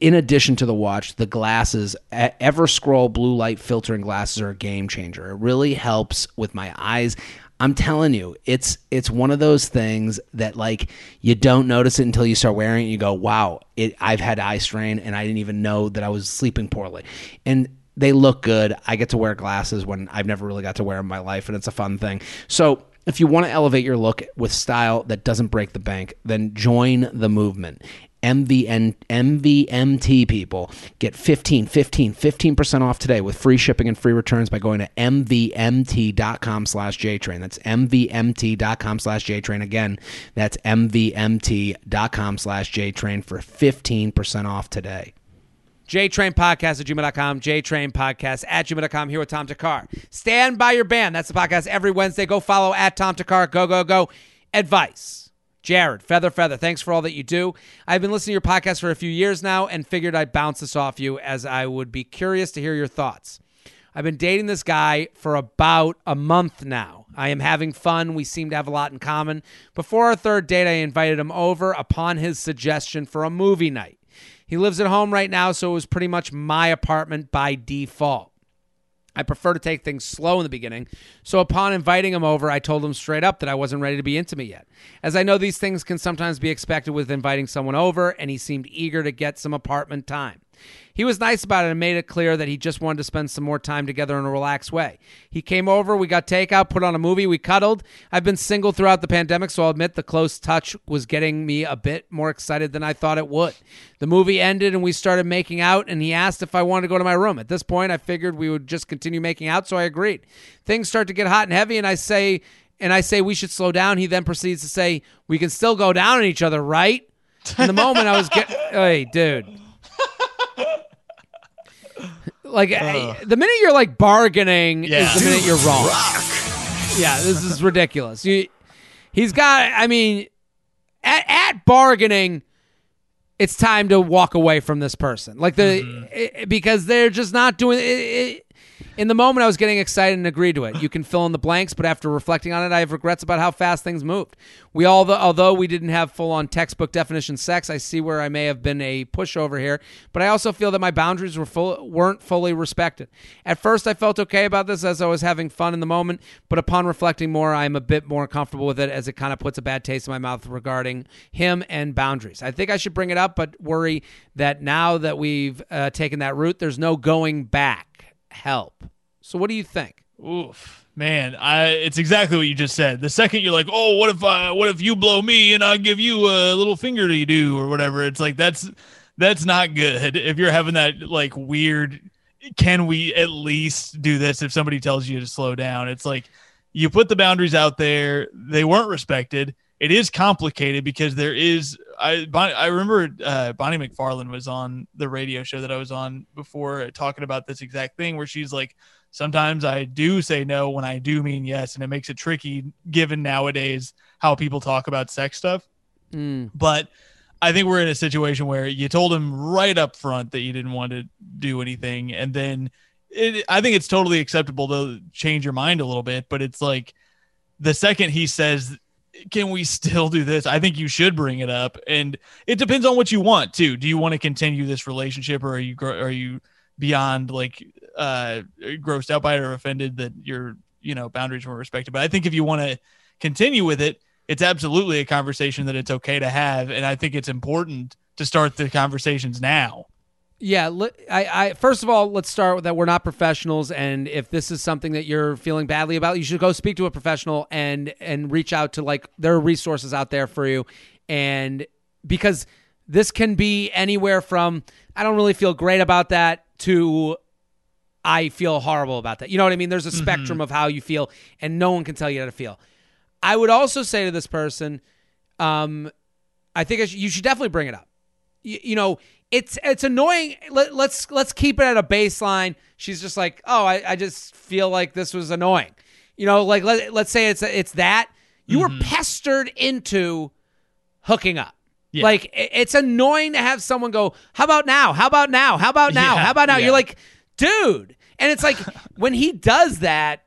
in addition to the watch, the glasses, Everscroll blue light filtering glasses are a game changer. It really helps with my eyes. I'm telling you, it's it's one of those things that, like, you don't notice it until you start wearing it. You go, wow, it, I've had eye strain, and I didn't even know that I was sleeping poorly. And they look good. I get to wear glasses when I've never really got to wear them in my life, and it's a fun thing. So if you want to elevate your look with style that doesn't break the bank, then join the movement. M V N, M V M T people get fifteen, fifteen, fifteen percent off today with free shipping and free returns by going to M V M T dot com slash J Train. That's M V M T dot com slash J Train. Again, that's M V M T dot com slash J Train for fifteen percent off today. J Train Podcast at Juma dot com, J Train Podcast at Juma dot com, here with Tom Thakkar. Stand By Your Band. That's the podcast every Wednesday. Go follow at Tom Thakkar. Go, go, go. Advice. Jared, Feather, Feather, thanks for all that you do. I've been listening to your podcast for a few years now and figured I'd bounce this off you, as I would be curious to hear your thoughts. I've been dating this guy for about a month now. I am having fun. We seem to have a lot in common. Before our third date, I invited him over upon his suggestion for a movie night. He lives at home right now, so it was pretty much my apartment by default. I prefer to take things slow in the beginning, so upon inviting him over, I told him straight up that I wasn't ready to be intimate yet, as I know these things can sometimes be expected with inviting someone over, and he seemed eager to get some apartment time. He was nice about it and made it clear that he just wanted to spend some more time together in a relaxed way. He came over, we got takeout, put on a movie, we cuddled. I've been single throughout the pandemic, so I'll admit the close touch was getting me a bit more excited than I thought it would. The movie ended and we started making out, and he asked if I wanted to go to my room. At this point, I figured we would just continue making out, so I agreed. Things start to get hot and heavy, and I say, and I say we should slow down. He then proceeds to say, "We can still go down on each other, right?" In the moment, I was getting, hey, dude. Like, uh, the minute you're, like, bargaining yeah. is the minute you're wrong. Rock. Yeah, this is ridiculous. You, he's got, I mean, at, at bargaining, it's time to walk away from this person. Like, the mm-hmm. it, because they're just not doing it, it. In the moment, I was getting excited and agreed to it. You can fill in the blanks, but after reflecting on it, I have regrets about how fast things moved. We all, the, although we didn't have full-on textbook definition sex, I see where I may have been a pushover here, but I also feel that my boundaries were full, weren't fully respected. At first, I felt okay about this as I was having fun in the moment, but upon reflecting more, I am a bit more comfortable with it, as it kind of puts a bad taste in my mouth regarding him and boundaries. I think I should bring it up, but worry that now that we've uh, taken that route, there's no going back. Help. So what do you think? Oof, man, I it's exactly what you just said. The second you're like, oh, what if I, what if you blow me and I give you a little finger to do or whatever? It's like, that's, that's not good. If you're having that, like, weird, can we at least do this? If somebody tells you to slow down, it's like, you put the boundaries out there. They weren't respected. It is complicated because there is, I I remember uh, Bonnie McFarlane was on the radio show that I was on before talking about this exact thing, where she's like, sometimes I do say no when I do mean yes, and it makes it tricky given nowadays how people talk about sex stuff. Mm. But I think we're in a situation where you told him right up front that you didn't want to do anything, and then it, I think it's totally acceptable to change your mind a little bit, but it's like the second he says, can we still do this? I think you should bring it up, and it depends on what you want too. Do you want to continue this relationship, or are you gro- are you beyond like uh, grossed out by it or offended that your you know boundaries weren't respected? But I think if you want to continue with it, it's absolutely a conversation that it's okay to have, and I think it's important to start the conversations now. Yeah, I, I first of all, let's start with that we're not professionals, and if this is something that you're feeling badly about, you should go speak to a professional and and reach out to, like, there are resources out there for you, and because this can be anywhere from I don't really feel great about that to I feel horrible about that. You know what I mean? There's a mm-hmm. spectrum of how you feel, and no one can tell you how to feel. I would also say to this person, um, I think I sh- you should definitely bring it up. You, you know, it's it's annoying. Let, let's let's keep it at a baseline. She's just like, oh, I, I just feel like this was annoying. You know, like let, let's say it's it's that you mm-hmm. were pestered into hooking up. Yeah. Like it's annoying to have someone go, how about now? How about now? How about now? Yeah, how about now? Yeah. You're like, dude. And it's like, when he does that,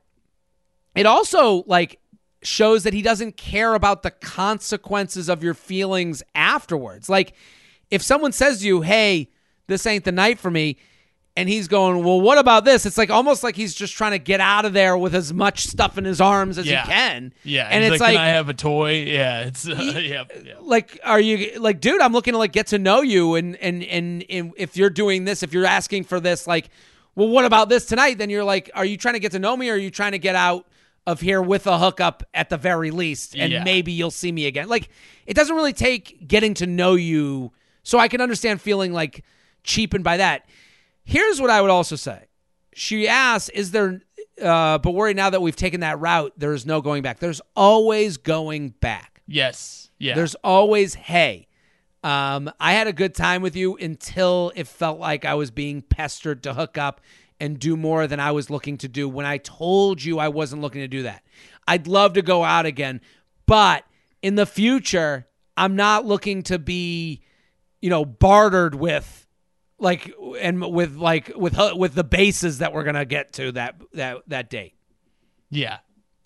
it also like shows that he doesn't care about the consequences of your feelings afterwards. Like, if someone says to you, hey, this ain't the night for me, and he's going, well, what about this? It's like almost like he's just trying to get out of there with as much stuff in his arms as yeah. he can. Yeah, and he's it's like, like, can I have a toy? Yeah, it's uh, he, yeah, yeah. Like, are you like, dude? I'm looking to like get to know you, and, and and and if you're doing this, if you're asking for this, like, well, what about this tonight? Then you're like, are you trying to get to know me, or are you trying to get out of here with a hookup at the very least, and yeah. maybe you'll see me again? Like, it doesn't really take getting to know you, so I can understand feeling like cheapened by that. Here's what I would also say. She asks, is there, uh, but worry now that we've taken that route, there is no going back. There's always going back. Yes. Yeah. There's always, hey, um, I had a good time with you until it felt like I was being pestered to hook up and do more than I was looking to do when I told you I wasn't looking to do that. I'd love to go out again, but in the future, I'm not looking to be, you know, bartered with, like, and with like with with the bases that we're gonna get to that that that date. Yeah,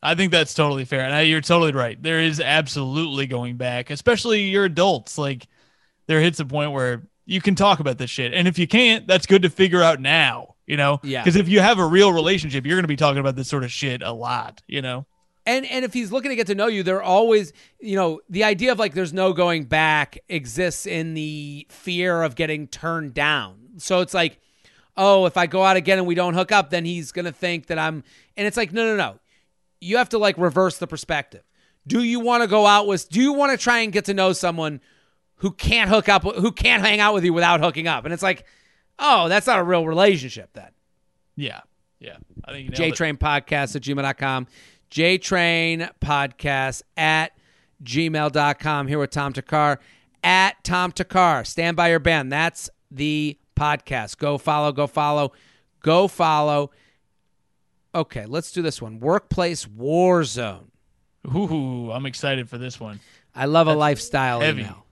I think that's totally fair, and I, you're totally right. There is absolutely going back, especially you're adults. Like, there hits a point where you can talk about this shit, and if you can't, that's good to figure out now. You know, yeah. Because if you have a real relationship, you're gonna be talking about this sort of shit a lot. You know. And and if he's looking to get to know you, they're always, you know, the idea of like there's no going back exists in the fear of getting turned down. So it's like, oh, if I go out again and we don't hook up, then he's going to think that I'm, and it's like, no, no, no. You have to like reverse the perspective. Do you want to go out with, do you want to try and get to know someone who can't hook up, who can't hang out with you without hooking up? And it's like, oh, that's not a real relationship then. Yeah. Yeah. I think J Train Podcast at gmail dot com. J Train Podcast at gmail dot com. Here with Tom Thakkar at Tom Thakkar. Stand By Your Band. That's the podcast. Go follow, go follow, go follow. Okay, let's do this one. Workplace Warzone. Ooh, I'm excited for this one. I love That's a lifestyle heavy. Email.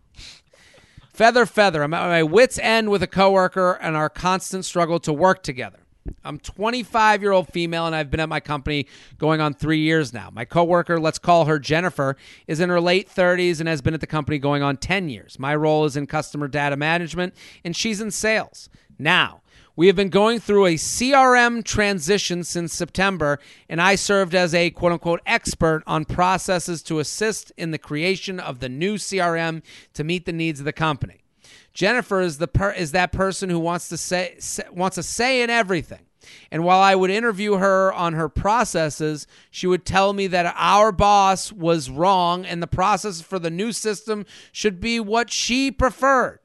Feather, feather. I'm at my wit's end with a coworker and our constant struggle to work together. I'm twenty-five-year-old female, and I've been at my company going on three years now. My coworker, let's call her Jennifer, is in her late thirties and has been at the company going on ten years. My role is in customer data management, and she's in sales. Now, we have been going through a C R M transition since September, and I served as a quote-unquote expert on processes to assist in the creation of the new C R M to meet the needs of the company. Jennifer is the per- is that person who wants to say, say wants a say in everything. And while I would interview her on her processes, she would tell me that our boss was wrong and the process for the new system should be what she preferred.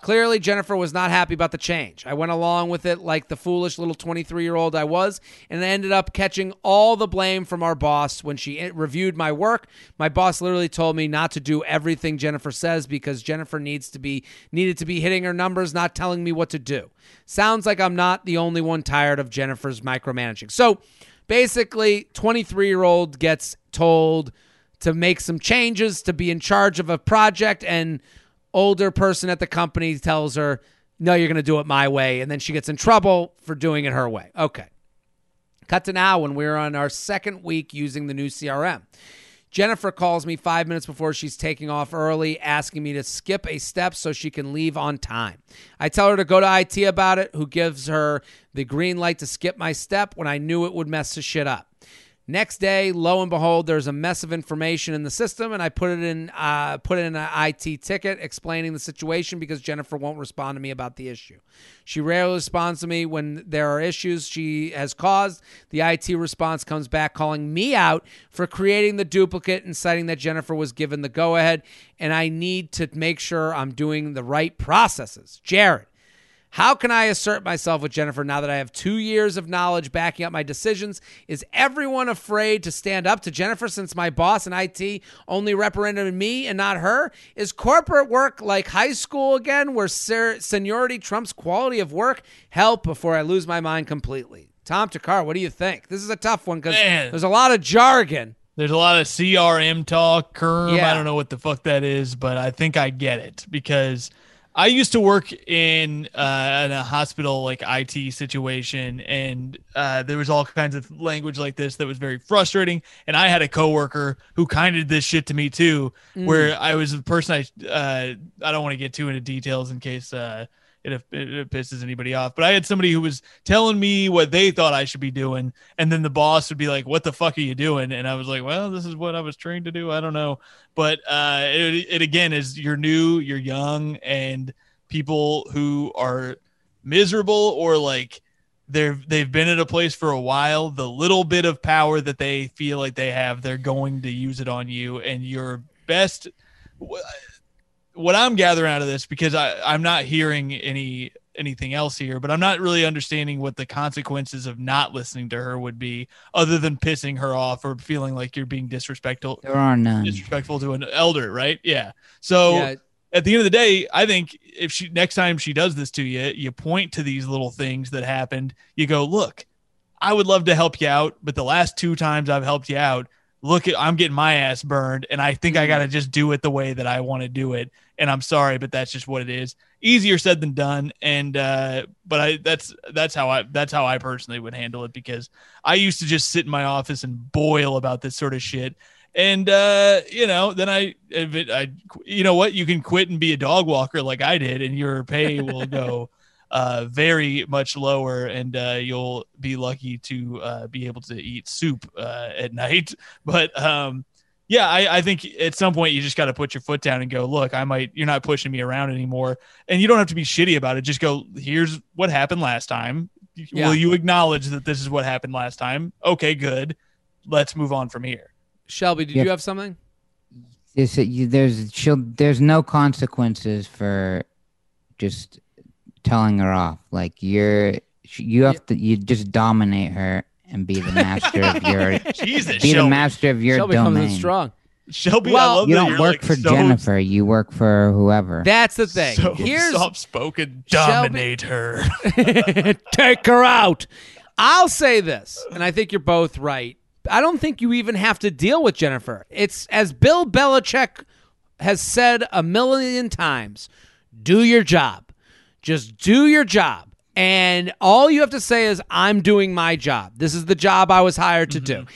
Clearly, Jennifer was not happy about the change. I went along with it like the foolish little twenty-three-year-old I was, and I ended up catching all the blame from our boss when she reviewed my work. My boss literally told me not to do everything Jennifer says because Jennifer needs to be needed to be hitting her numbers, not telling me what to do. Sounds like I'm not the only one tired of Jennifer's micromanaging. So basically, twenty-three-year-old gets told to make some changes, to be in charge of a project, and older person at the company tells her, no, you're going to do it my way. And then she gets in trouble for doing it her way. Okay. Cut to now when we're on our second week using the new C R M. Jennifer calls me five minutes before she's taking off early, asking me to skip a step so she can leave on time. I tell her to go to I T about it, who gives her the green light to skip my step when I knew it would mess the shit up. Next day, lo and behold, there's a mess of information in the system, and I put it in uh, put in an I T ticket explaining the situation because Jennifer won't respond to me about the issue. She rarely responds to me when there are issues she has caused. The I T response comes back calling me out for creating the duplicate and citing that Jennifer was given the go-ahead, and I need to make sure I'm doing the right processes. Jared, how can I assert myself with Jennifer now that I have two years of knowledge backing up my decisions? Is everyone afraid to stand up to Jennifer since my boss and I T only reprimanded me and not her? Is corporate work like high school again where ser- seniority trumps quality of work? Help before I lose my mind completely. Tom Thakkar, what do you think? This is a tough one because there's a lot of jargon. There's a lot of C R M talk, C R M. Yeah. I don't know what the fuck that is, but I think I get it because I used to work in, uh, in a hospital, like I T situation, and uh, there was all kinds of language like this that was very frustrating. And I had a coworker who kind of did this shit to me too, mm. where I was the person I uh, I don't want to get too into details in case uh, it, it, it pisses anybody off. But I had somebody who was telling me what they thought I should be doing, and then the boss would be like, "What the fuck are you doing?" And I was like, "Well, this is what I was trained to do. I don't know." But uh, it, it again is you're new, you're young, and people who are miserable or like they've they've been at a place for a while, the little bit of power that they feel like they have, they're going to use it on you. And your best, what I'm gathering out of this, because I, I'm not hearing any anything else here, but I'm not really understanding what the consequences of not listening to her would be, other than pissing her off or feeling like you're being disrespectful. There are none. Disrespectful to an elder, right? Yeah. So yeah. At the end of the day, I think if she next time she does this to you, you point to these little things that happened. You go, look, I would love to help you out, but the last two times I've helped you out, look, at, I'm getting my ass burned, and I think I got to just do it the way that I want to do it. And I'm sorry, but that's just what it is. Easier said than done. And, uh, but I, that's, that's how I, that's how I personally would handle it, because I used to just sit in my office and boil about this sort of shit. And, uh, you know, then I, it, I, you know what, you can quit and be a dog walker like I did, and your pay will go uh, very much lower, and uh, you'll be lucky to uh, be able to eat soup uh, at night. But, um, yeah, I, I think at some point you just got to put your foot down and go, look, I might, you're not pushing me around anymore. And you don't have to be shitty about it. Just go, here's what happened last time. Yeah. Will you acknowledge that this is what happened last time? Okay, good. Let's move on from here. Shelby, did yep. you have something? This, you, there's, she'll, there's no consequences for just telling her off. Like you're, you have yep. to, you just dominate her. And be the master of your Jesus, be Shelby. the master of your Shelby domain. Comes in strong. Shelby, well, I love you don't work like for so Jennifer. You work for whoever. That's the thing. So Here's soft-spoken dominate Shelby. her. Take her out. I'll say this, and I think you're both right. I don't think you even have to deal with Jennifer. It's as Bill Belichick has said a million times: do your job. Just do your job. And all you have to say is, I'm doing my job. This is the job I was hired to mm-hmm. do.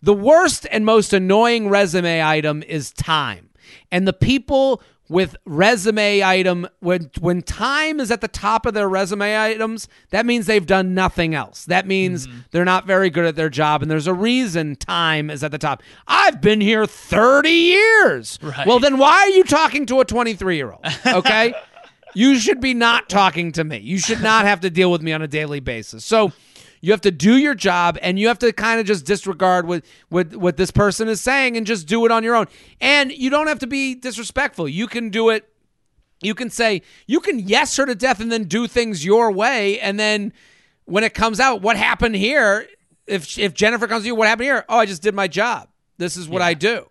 The worst and most annoying resume item is time. And the people with resume item, when when time is at the top of their resume items, that means they've done nothing else. That means mm-hmm. they're not very good at their job, and there's a reason time is at the top. I've been here thirty years. Right. Well, then why are you talking to a twenty-three-year-old? Okay? You should be not talking to me. You should not have to deal with me on a daily basis. So you have to do your job, and you have to kind of just disregard what, what, what this person is saying and just do it on your own. And you don't have to be disrespectful. You can do it. You can say, you can yes her to death and then do things your way. And then when it comes out, what happened here? If, if Jennifer comes to you, what happened here? Oh, I just did my job. This is what yeah. I do.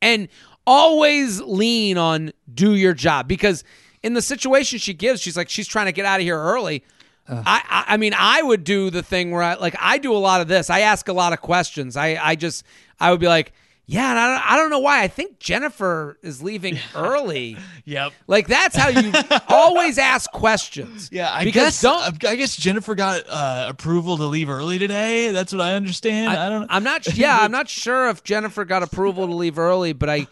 And always lean on do your job, because in the situation she gives, she's like, she's trying to get out of here early. Uh, I, I I mean, I would do the thing where I, like, I do a lot of this. I ask a lot of questions. I, I just, I would be like, yeah, and I don't, I don't know why. I think Jennifer is leaving early. Yep. Like, that's how you always ask questions. Yeah, I guess don't, I guess Jennifer got uh, approval to leave early today. That's what I understand. I, I don't I'm not, yeah, I'm not sure if Jennifer got approval to leave early, but I,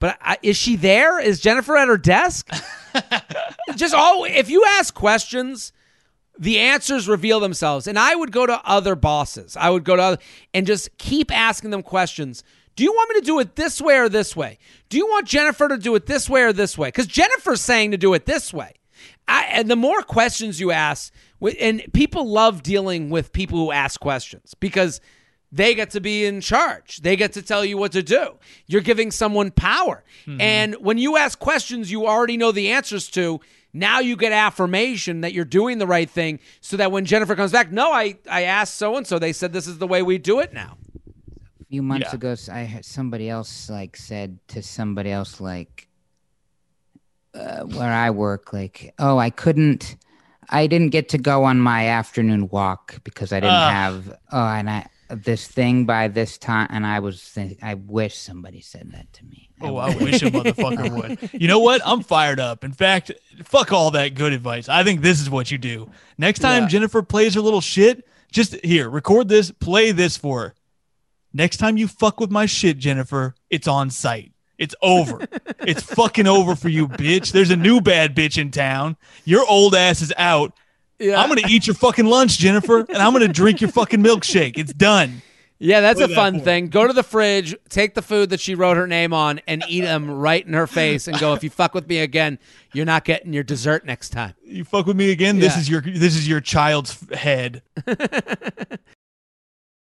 but I, is she there? Is Jennifer at her desk? Just all, if you ask questions, the answers reveal themselves. And I would go to other bosses. I would go to other, and just keep asking them questions. Do you want me to do it this way or this way? Do you want Jennifer to do it this way or this way? Because Jennifer's saying to do it this way. I, and the more questions you ask, and people love dealing with people who ask questions, because they get to be in charge. They get to tell you what to do. You're giving someone power. Mm-hmm. And when you ask questions you already know the answers to, now you get affirmation that you're doing the right thing, so that when Jennifer comes back, no, I, I asked so-and-so. They said this is the way we do it now. A few months yeah. ago, I had somebody else like said to somebody else, like, uh, where I work, like, oh, I couldn't, I didn't get to go on my afternoon walk because I didn't uh. have, oh, and I, this thing by this time, and I was thinking, I wish somebody said that to me. Oh, I, I wish a motherfucker would. You know what? I'm fired up. In fact, fuck all that good advice. I think this is what you do. Next time yeah. Jennifer plays her little shit, just here, record this, play this for her. Next time you fuck with my shit, Jennifer, it's on site. It's over. It's fucking over for you, bitch. There's a new bad bitch in town. Your old ass is out. Yeah. I'm going to eat your fucking lunch, Jennifer, and I'm going to drink your fucking milkshake. It's done. Yeah, that's a fun thing. Go to the fridge, take the food that she wrote her name on, and eat them right in her face and go, if you fuck with me again, you're not getting your dessert next time. You fuck with me again? Yeah. This is your this is your child's head.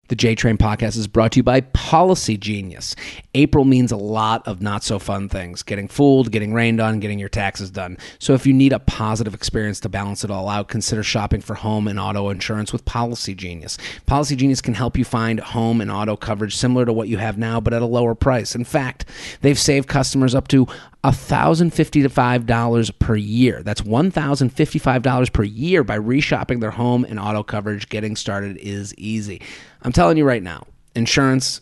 The J Train Podcast is brought to you by PolicyGenius. April means a lot of not-so-fun things. Getting fooled, getting rained on, getting your taxes done. So if you need a positive experience to balance it all out, consider shopping for home and auto insurance with PolicyGenius. PolicyGenius can help you find home and auto coverage similar to what you have now, but at a lower price. In fact, they've saved customers up to one thousand fifty-five dollars per year. That's one thousand fifty-five dollars per year by reshopping their home and auto coverage. Getting started is easy. I'm telling you right now, insurance,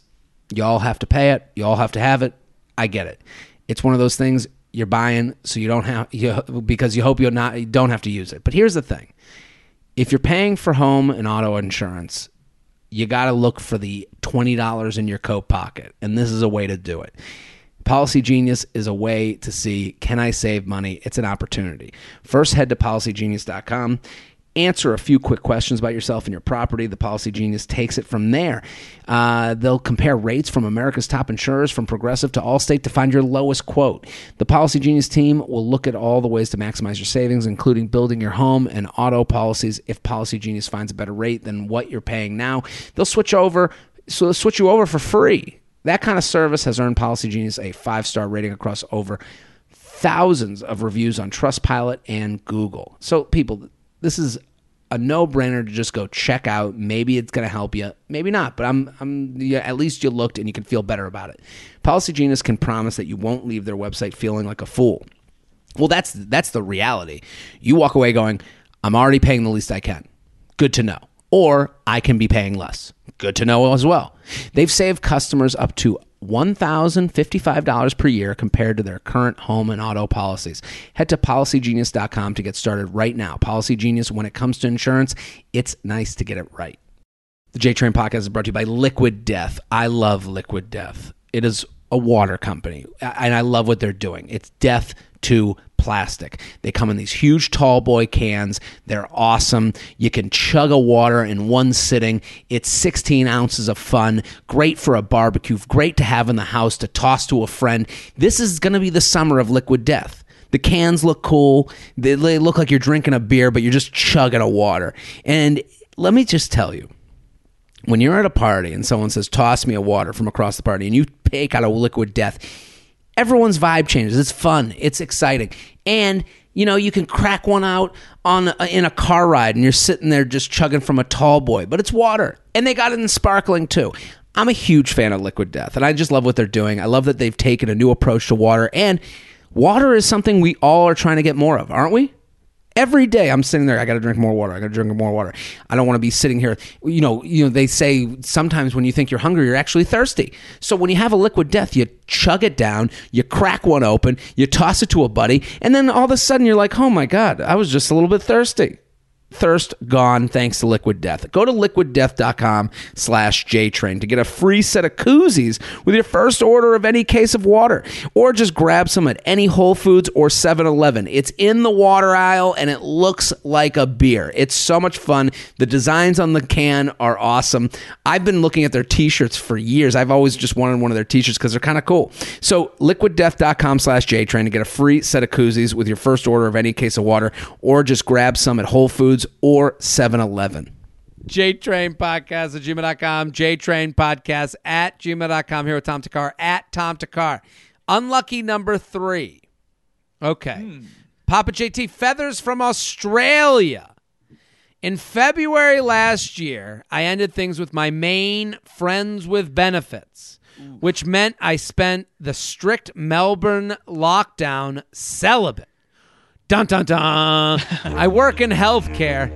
y'all have to pay it. Y'all have to have it. I get it. It's one of those things you're buying so you don't have you, because you hope you'll not, you don't have to use it. But here's the thing. If you're paying for home and auto insurance, you got to look for the twenty dollars in your coat pocket, and this is a way to do it. Policy Genius is a way to see, can I save money? It's an opportunity. First, head to policy genius dot com, answer a few quick questions about yourself and your property. The Policy Genius takes it from there. Uh, they'll compare rates from America's top insurers, from Progressive to Allstate, to find your lowest quote. The Policy Genius team will look at all the ways to maximize your savings, including building your home and auto policies. If Policy Genius finds a better rate than what you're paying now, they'll switch over. So they'll switch you over for free. That kind of service has earned PolicyGenius a five-star rating across over thousands of reviews on Trustpilot and Google. So, people, this is a no-brainer to just go check out. Maybe it's going to help you. Maybe not, but I'm, I'm, yeah, at least you looked and you can feel better about it. PolicyGenius can promise that you won't leave their website feeling like a fool. Well, that's that's the reality. You walk away going, I'm already paying the least I can. Good to know. Or I can be paying less. Good to know as well. They've saved customers up to one thousand fifty-five dollars per year compared to their current home and auto policies. Head to policy genius dot com to get started right now. PolicyGenius, when it comes to insurance, it's nice to get it right. The J Train Podcast is brought to you by Liquid Death. I love Liquid Death. It is a water company, and I love what they're doing. It's death to plastic. They come in these huge tall boy cans. They're awesome. You can chug a water in one sitting. It's sixteen ounces of fun. Great for a barbecue. Great to have in the house to toss to a friend. This is going to be the summer of Liquid Death. The cans look cool. They, they look like you're drinking a beer, but you're just chugging a water. And let me just tell you, when you're at a party and someone says, toss me a water from across the party, and you take out a Liquid Death, everyone's vibe changes. It's fun. It's exciting. And, you know, you can crack one out on a, in a car ride and you're sitting there just chugging from a tall boy. But it's water. And they got it in sparkling, too. I'm a huge fan of Liquid Death, and I just love what they're doing. I love that they've taken a new approach to water. And water is something we all are trying to get more of, aren't we? Every day I'm sitting there, I got to drink more water. I got to drink more water. I don't want to be sitting here. You know, you know, they say sometimes when you think you're hungry, you're actually thirsty. So when you have a Liquid Death, you chug it down, you crack one open, you toss it to a buddy, and then all of a sudden you're like, oh my God, I was just a little bit thirsty. Thirst gone thanks to Liquid Death. Go to liquid death dot com slash J Train to get a free set of koozies with your first order of any case of water, or just grab some at any Whole Foods or seven eleven. It's in the water aisle and it looks like a beer. It's so much fun. The designs on the can are awesome. I've been looking at their t-shirts for years. I've always just wanted one of their t-shirts because they're kind of cool. So liquid death dot com slash J Train to get a free set of koozies with your first order of any case of water, or just grab some at Whole Foods or seven eleven. J Train Podcast at gmail dot com. J Train Podcast at gmail dot com. Here with Tom Thakkar at Tom Thakkar. Unlucky number three. Okay. Hmm. Papa J T Feathers from Australia. In February last year, I ended things with my main friends with benefits, Ooh. which meant I spent the strict Melbourne lockdown celibate. Dun, dun, dun. I work in healthcare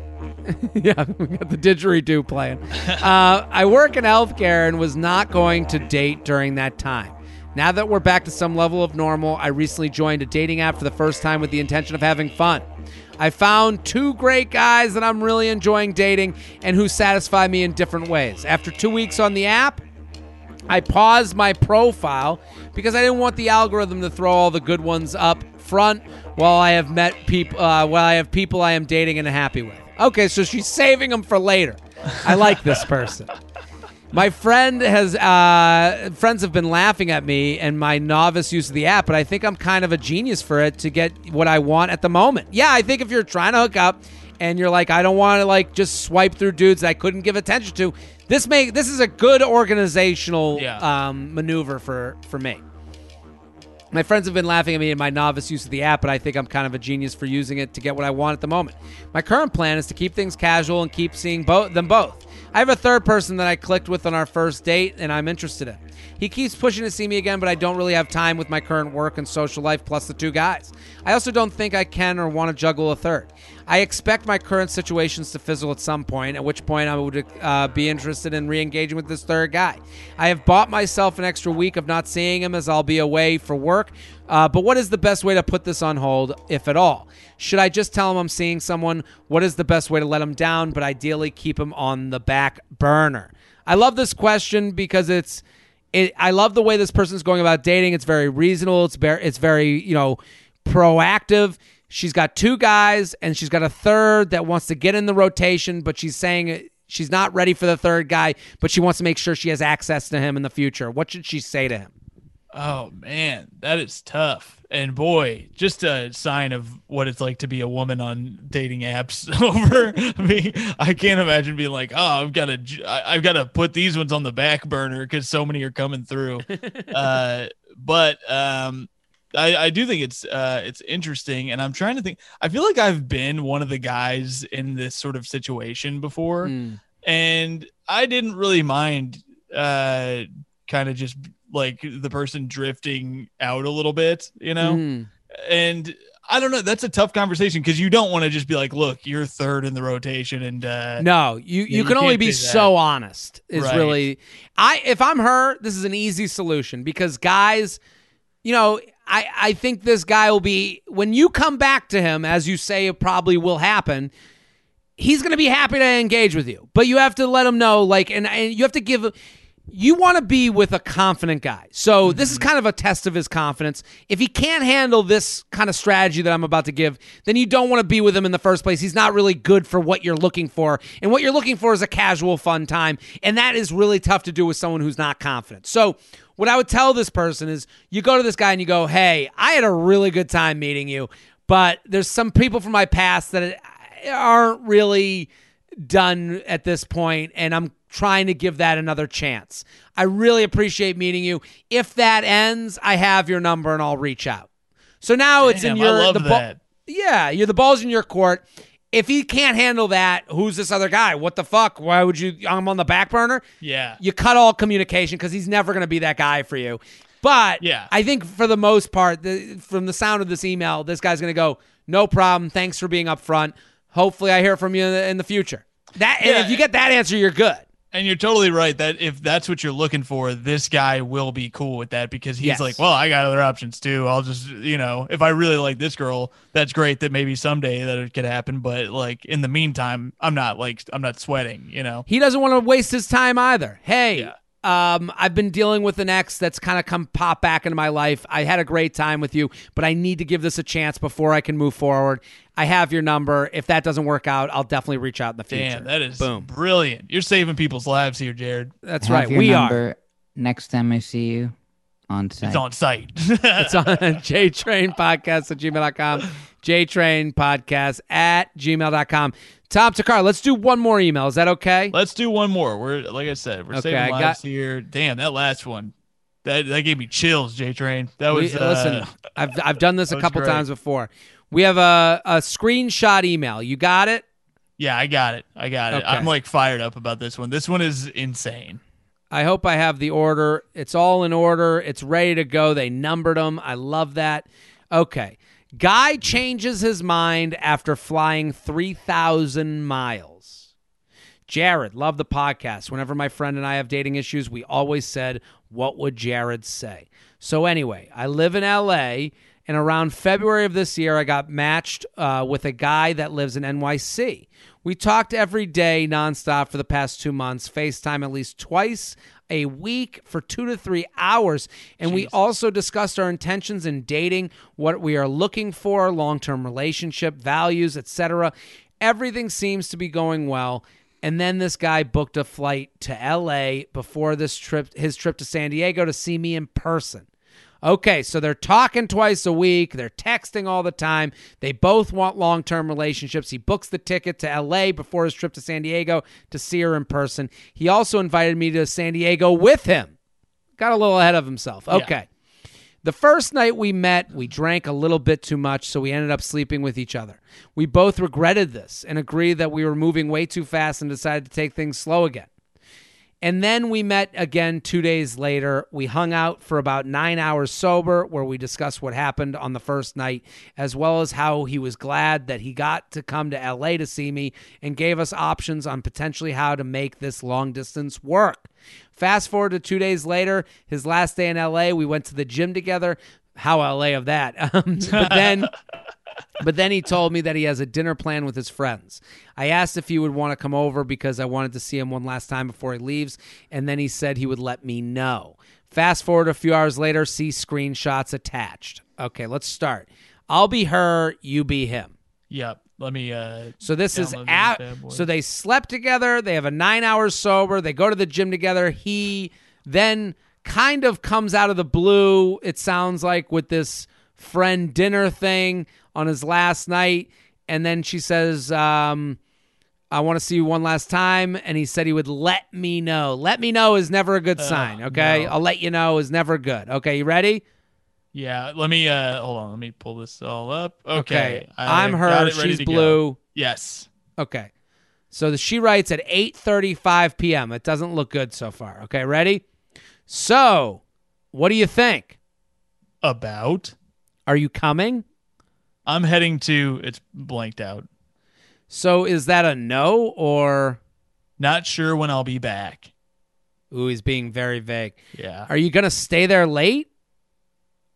Yeah, we got the didgeridoo playing. uh, I work in healthcare and was not going to date during that time. Now that we're back to some level of normal, I recently joined a dating app for the first time with the intention of having fun. I found two great guys that I'm really enjoying dating and who satisfy me in different ways. After two weeks on the app, I paused my profile because I didn't want the algorithm to throw all the good ones up front while I have met people, uh, while I have people I am dating and happy with. Okay, so she's saving them for later. I like this person. My friend has uh, friends have been laughing at me and my novice use of the app, but I think I'm kind of a genius for it to get what I want at the moment. Yeah, I think if you're trying to hook up and you're like, I don't want to like just swipe through dudes that I couldn't give attention to, this may this is a good organizational yeah. um, maneuver for, for me. My friends have been laughing at me and my novice use of the app, but I think I'm kind of a genius for using it to get what I want at the moment. My current plan is to keep things casual and keep seeing bo- them both. I have a third person that I clicked with on our first date and I'm interested in. He keeps pushing to see me again, but I don't really have time with my current work and social life plus the two guys. I also don't think I can or want to juggle a third. I expect my current situations to fizzle at some point, at which point I would uh, be interested in re-engaging with this third guy. I have bought myself an extra week of not seeing him as I'll be away for work, uh, but what is the best way to put this on hold, if at all? Should I just tell him I'm seeing someone? What is the best way to let him down, but ideally keep him on the back burner? I love this question because it's... It, I love the way this person's going about dating. It's very reasonable. It's very, it's very, you know, proactive. She's got two guys and she's got a third that wants to get in the rotation, but she's saying she's not ready for the third guy, but she wants to make sure she has access to him in the future. What should she say to him? Oh, man, that is tough. And boy, just a sign of what it's like to be a woman on dating apps over me. I can't imagine being like, oh, I've got to I've got to put these ones on the back burner because so many are coming through. uh, but um, I, I do think it's uh, it's interesting. And I'm trying to think. I feel like I've been one of the guys in this sort of situation before. Mm. And I didn't really mind uh, kind of just like the person drifting out a little bit, you know? Mm. And I don't know. That's a tough conversation because you don't want to just be like, look, you're third in the rotation. And uh, no, you, you, you can only be so honest is right. really I, if I'm her, this is an easy solution because guys, you know, I, I think this guy will be, when you come back to him, as you say, it probably will happen. He's going to be happy to engage with you, but you have to let him know, like, and, and you have to give you want to be with a confident guy. So this is kind of a test of his confidence. If he can't handle this kind of strategy that I'm about to give, then you don't want to be with him in the first place. He's not really good for what you're looking for. And what you're looking for is a casual, fun time. And that is really tough to do with someone who's not confident. So what I would tell this person is you go to this guy and you go, hey, I had a really good time meeting you, but there's some people from my past that aren't really done at this point, and I'm trying to give that another chance. I really appreciate meeting you. If that ends, I have your number and I'll reach out. So now Damn, it's in your I love the that. Ba- yeah, you're the ball's in your court. If he can't handle that, who's this other guy? What the fuck? Why would you? I'm on the back burner. Yeah, you cut all communication because he's never going to be that guy for you. But yeah. I think for the most part, the, from the sound of this email, this guy's going to go, no problem. Thanks for being upfront. Hopefully, I hear from you in the, in the future. That yeah. and if you get that answer, you're good. And you're totally right that if that's what you're looking for, this guy will be cool with that because he's yes. like, well, I got other options too. I'll just, you know, if I really like this girl, that's great that maybe someday that it could happen. But like in the meantime, I'm not like, I'm not sweating, you know. He doesn't want to waste his time either. Hey, yeah. um, I've been dealing with an ex that's kind of come pop back into my life. I had a great time with you, but I need to give this a chance before I can move forward. I have your number. If that doesn't work out, I'll definitely reach out in the future. Damn, that is Boom. Brilliant. You're saving people's lives here, Jared. That's have right. Your we number are. Next time I see you, on site. It's on site. It's on jtrainpodcast at gmail dot com. jtrainpodcast at gmail dot com. Tom Thakkar, let's do one more email. Is that okay? Let's do one more. We're like I said, we're okay, saving I lives got- here. Damn, that last one. That that gave me chills, J Train. That was we, uh, listen. I've I've done this a couple great. times before. We have a, a screenshot email. You got it? Yeah, I got it. I got it. Okay. I'm like fired up about this one. This one is insane. I hope I have the order. It's all in order. It's ready to go. They numbered them. I love that. Okay. Guy changes his mind after flying three thousand miles. Jared, love the podcast. Whenever my friend and I have dating issues, we always said, what would Jared say? So anyway, I live in L A, and around February of this year, I got matched uh, with a guy that lives in N Y C. We talked every day nonstop for the past two months, FaceTime at least twice a week for two to three hours. And Jeez. We also discussed our intentions in dating, what we are looking for, long-term relationship, values, et cetera. Everything seems to be going well. And then this guy booked a flight to L A before this trip, his trip to San Diego, to see me in person. Okay, so they're talking twice a week. They're texting all the time. They both want long-term relationships. He books the ticket to L A before his trip to San Diego to see her in person. He also invited me to San Diego with him. Got a little ahead of himself. Okay. Yeah. The first night we met, we drank a little bit too much, so we ended up sleeping with each other. We both regretted this and agreed that we were moving way too fast and decided to take things slow again. And then we met again two days later. We hung out for about nine hours sober, where we discussed what happened on the first night, as well as how he was glad that he got to come to L A to see me, and gave us options on potentially how to make this long distance work. Fast forward to two days later, his last day in L A, we went to the gym together. How L A of that? Um, but then... But then he told me that he has a dinner plan with his friends. I asked if he would want to come over because I wanted to see him one last time before he leaves, and then he said he would let me know. Fast forward a few hours later, see screenshots attached. Okay, let's start. I'll be her, you be him. Yep. Let me. Uh, so this is at. So they slept together. They have a nine hours sober. They go to the gym together. He then kind of comes out of the blue, it sounds like, with this friend dinner thing on his last night, and then she says, um, I want to see you one last time, and he said he would let me know. Let me know is never a good uh, sign, okay? No. I'll let you know is never good. Okay, you ready? Yeah, let me, uh, hold on, let me pull this all up. Okay. okay. I'm her, she's blue. Go. Yes. Okay. So the, she writes at eight thirty-five p.m. It doesn't look good so far. Okay, ready? So, what do you think? About? Are you coming? I'm heading to, it's blanked out. So is that a no or? Not sure when I'll be back. Ooh, he's being very vague. Yeah. Are you going to stay there late?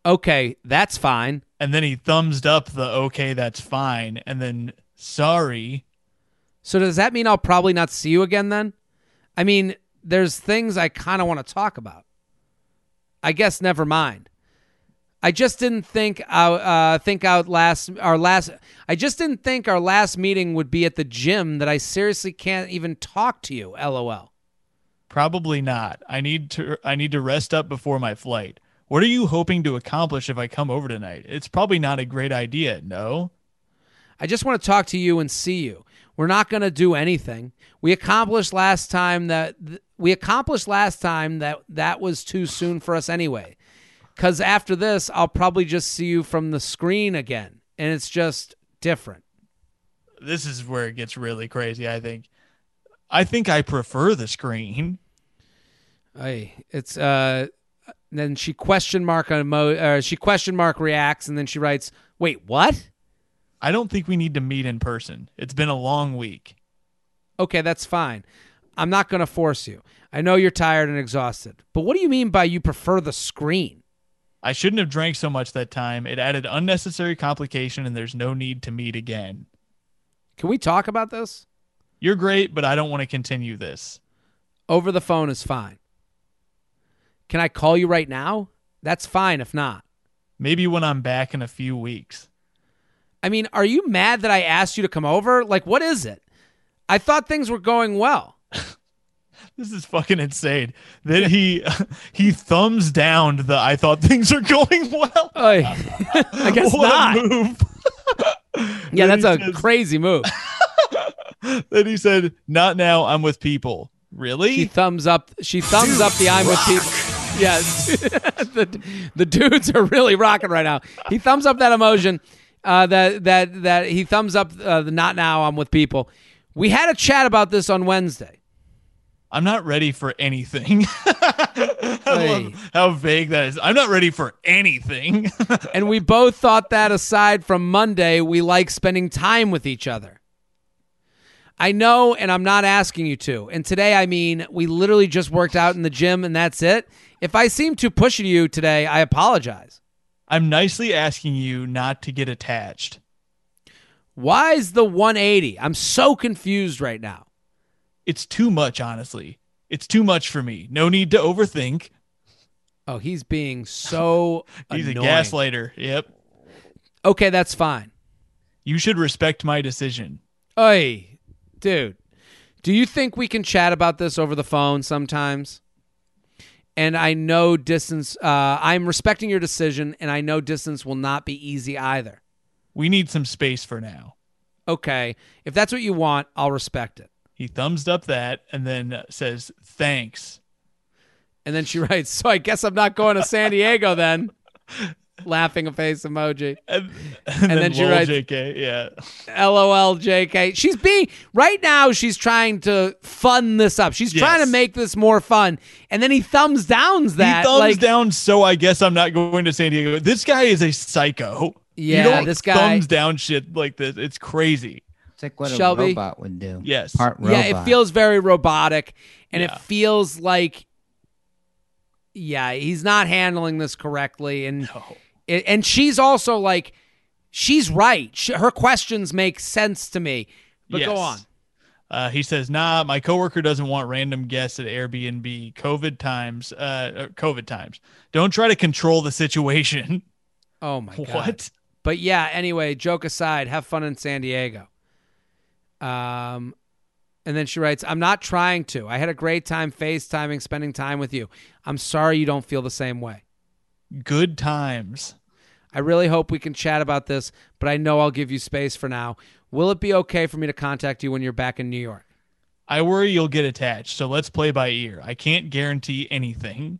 Okay, that's fine. And then he thumbs up the okay, that's fine. And then sorry. So does that mean I'll probably not see you again then? I mean, there's things I kind of want to talk about. I guess never mind. I just didn't think out, uh, think out last our last. I just didn't think our last meeting would be at the gym. That I seriously can't even talk to you. LOL. Probably not. I need to. I need to rest up before my flight. What are you hoping to accomplish if I come over tonight? It's probably not a great idea. No. I just want to talk to you and see you. We're not going to do anything. We accomplished last time that th- we accomplished last time that that was too soon for us anyway. Because after this, I'll probably just see you from the screen again. And it's just different. This is where it gets really crazy, I think. I think I prefer the screen. Hey, it's, uh, then she question mark, emo- uh, she question mark reacts, and then she writes, wait, what? I don't think we need to meet in person. It's been a long week. Okay, that's fine. I'm not going to force you. I know you're tired and exhausted. But what do you mean by you prefer the screen? I shouldn't have drank so much that time. It added unnecessary complication, and there's no need to meet again. Can we talk about this? You're great, but I don't want to continue this. Over the phone is fine. Can I call you right now? That's fine if not. Maybe when I'm back in a few weeks. I mean, are you mad that I asked you to come over? Like, what is it? I thought things were going well. This is fucking insane. Then he he thumbs down the I thought things are going well. I guess not. What a move. Yeah, that's a says, crazy move. Then he said, not now, I'm with people. Really? She thumbs up she thumbs dudes up the I'm rock. With people. Yeah. the, the dudes are really rocking right now. He thumbs up that emotion. Uh, that that that he thumbs up uh, the not now, I'm with people. We had a chat about this on Wednesday. I'm not ready for anything. I hey. love how vague that is. I'm not ready for anything. And we both thought that aside from Monday, we like spending time with each other. I know, and I'm not asking you to. And today, I mean, we literally just worked out in the gym, and that's it. If I seem too pushy to you today, I apologize. I'm nicely asking you not to get attached. Why is the one eighty? I'm so confused right now. It's too much, honestly. It's too much for me. No need to overthink. Oh, he's being so He's annoying. A gaslighter. Yep. Okay, that's fine. You should respect my decision. Oy, dude. Do you think we can chat about this over the phone sometimes? And I know distance... Uh, I'm respecting your decision, and I know distance will not be easy either. We need some space for now. Okay. If that's what you want, I'll respect it. He thumbs up that and then says, thanks. And then she writes, so I guess I'm not going to San Diego then. Laughing face emoji. And, and, and then, then she writes, J K, yeah. LOL, J K. She's being, right now she's trying to fun this up. She's yes. trying to make this more fun. And then he thumbs downs that. He thumbs like, down, so I guess I'm not going to San Diego. This guy is a psycho. Yeah, you don't this guy. thumbs down shit like this. It's crazy. It's like what Shelby, a robot would do. Yes. Part robot. Yeah, it feels very robotic, and yeah. it feels like, yeah, he's not handling this correctly. And no. it, and she's also like, she's right. She, her questions make sense to me. But yes. go on. Uh, he says, nah, my coworker doesn't want random guests at Airbnb. COVID times. Uh, COVID times. Don't try to control the situation. Oh, my God. What? But yeah, anyway, joke aside, have fun in San Diego. Um, and then she writes, I'm not trying to. I had a great time FaceTiming, spending time with you. I'm sorry you don't feel the same way. Good times. I really hope we can chat about this, but I know I'll give you space for now. Will it be okay for me to contact you when you're back in New York? I worry you'll get attached, so let's play by ear. I can't guarantee anything.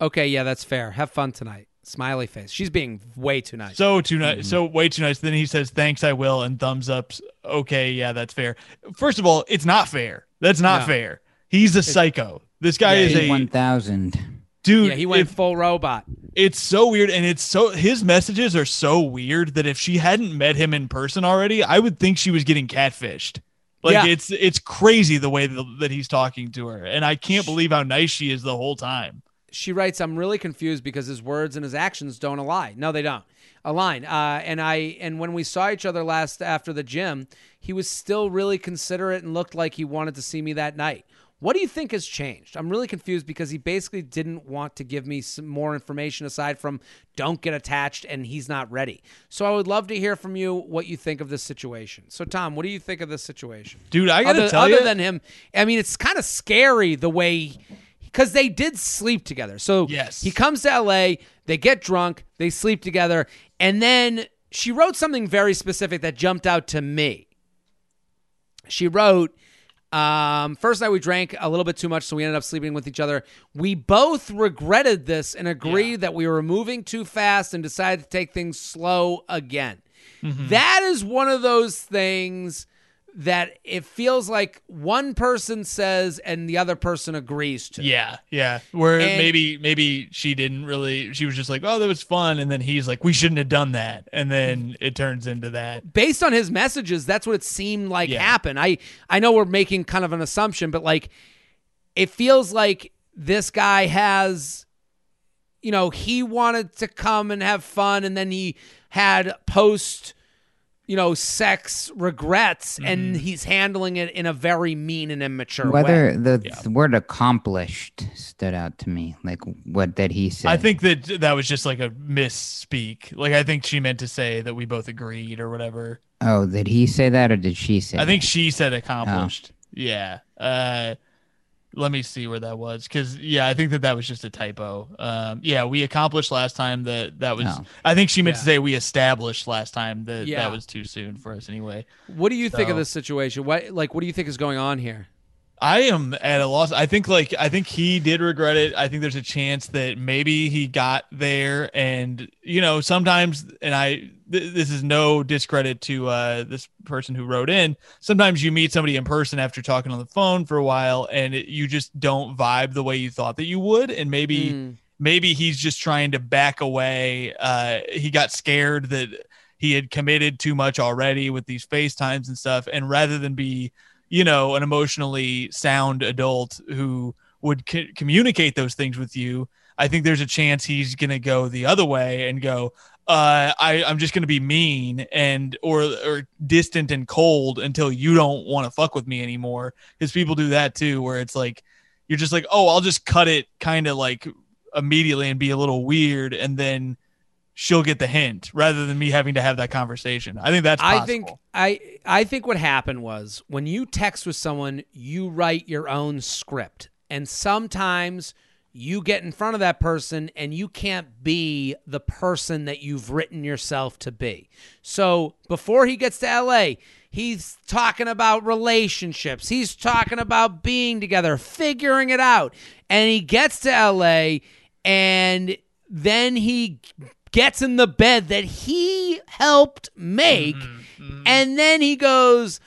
Okay, yeah, that's fair. Have fun tonight. Smiley face. She's being way too nice. So too nice. Mm-hmm. So way too nice. Then he says, thanks, I will, and thumbs ups. Okay, yeah, that's fair. First of all, it's not fair. That's not no. fair. He's a it's, psycho. This guy yeah, is a one thousand. Dude. Yeah, he went if, full robot. It's so weird, and it's so his messages are so weird that if she hadn't met him in person already, I would think she was getting catfished. Like yeah. it's it's crazy the way that, that he's talking to her, and I can't believe how nice she is the whole time. She writes, I'm really confused because his words and his actions don't align. No, they don't align. Uh, and I and when we saw each other last after the gym, he was still really considerate and looked like he wanted to see me that night. What do you think has changed? I'm really confused because he basically didn't want to give me some more information aside from don't get attached and he's not ready. So I would love to hear from you what you think of this situation. So, Tom, what do you think of this situation? Dude, I got to tell you. Other than him, I mean, it's kind of scary the way... Because they did sleep together. So yes. he comes to L A, they get drunk, they sleep together, and then she wrote something very specific that jumped out to me. She wrote, um, first night we drank a little bit too much, so we ended up sleeping with each other. We both regretted this and agreed yeah. that we were moving too fast and decided to take things slow again. Mm-hmm. That is one of those things... that it feels like one person says and the other person agrees to. Yeah, yeah. Where and maybe maybe she didn't really, she was just like, oh, that was fun. And then he's like, we shouldn't have done that. And then it turns into that. Based on his messages, that's what it seemed like yeah. happened. I, I know we're making kind of an assumption, but like it feels like this guy has, you know, he wanted to come and have fun and then he had post- you know, sex regrets, mm-hmm. and he's handling it in a very mean and immature Whether way. Whether the yeah. word accomplished stood out to me, like what did he say? I think that that was just like a misspeak. Like I think she meant to say that we both agreed or whatever. Oh, did he say that or did she say I that? think she said accomplished. Oh. Yeah. Uh, let me see where that was. Because, yeah, I think that that was just a typo. Um, yeah, we accomplished last time that that was... No. I think she meant yeah. to say we established last time that yeah. that was too soon for us anyway. What do you so, think of this situation? What, like, what do you think is going on here? I am at a loss. I think, like, I think he did regret it. I think there's a chance that maybe he got there and, you know, sometimes... And I... th- this is no discredit to uh, this person who wrote in. Sometimes you meet somebody in person after talking on the phone for a while, and it, you just don't vibe the way you thought that you would. And maybe mm. maybe he's just trying to back away. Uh, he got scared that he had committed too much already with these FaceTimes and stuff. And rather than be, you know, an emotionally sound adult who would co- communicate those things with you, I think there's a chance he's going to go the other way and go, uh, I, I'm just going to be mean and or or distant and cold until you don't want to fuck with me anymore. Because people do that too, where it's like, you're just like, oh, I'll just cut it kind of like immediately and be a little weird. And then she'll get the hint rather than me having to have that conversation. I think that's possible. I think, I, I think what happened was when you text with someone, you write your own script. And sometimes you get in front of that person and you can't be the person that you've written yourself to be. So before he gets to L A, he's talking about relationships. He's talking about being together, figuring it out. And he gets to L A and then he gets in the bed that he helped make. Mm-hmm, mm-hmm. And then he goes,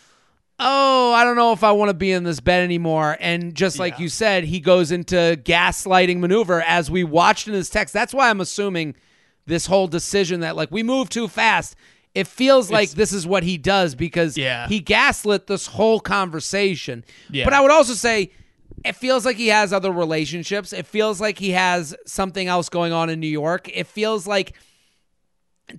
oh, I don't know if I want to be in this bed anymore. And just like yeah. you said, he goes into gaslighting maneuver as we watched in his text. That's why I'm assuming this whole decision that like we move too fast. It feels it's, like this is what he does because yeah. he gaslit this whole conversation. Yeah. But I would also say it feels like he has other relationships. It feels like he has something else going on in New York. It feels like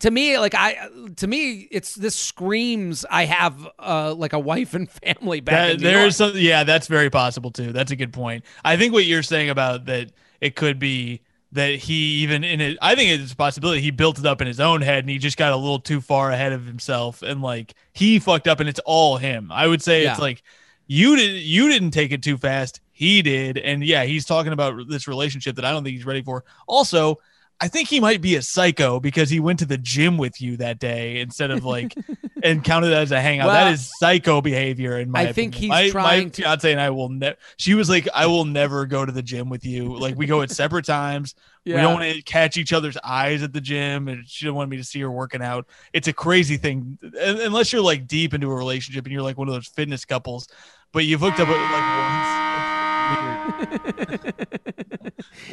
To me, like I, to me, it's this screams I have uh, like a wife and family back. There's something, yeah, that's very possible too. That's a good point. I think what you're saying about that, it could be that he even in it. I think it's a possibility he built it up in his own head and he just got a little too far ahead of himself and like he fucked up and it's all him. I would say yeah. it's like you did, you didn't take it too fast. He did, and yeah, he's talking about this relationship that I don't think he's ready for. Also, I think he might be a psycho because he went to the gym with you that day instead of like and counted as a hangout. Well, that is psycho behavior in my I think opinion. He's my, trying my to fiance and I will never she was like, I will never go to the gym with you. Like we go at separate times. Yeah. We don't want to catch each other's eyes at the gym and she didn't want me to see her working out. It's a crazy thing. Unless you're like deep into a relationship and you're like one of those fitness couples, but you've hooked up with like once.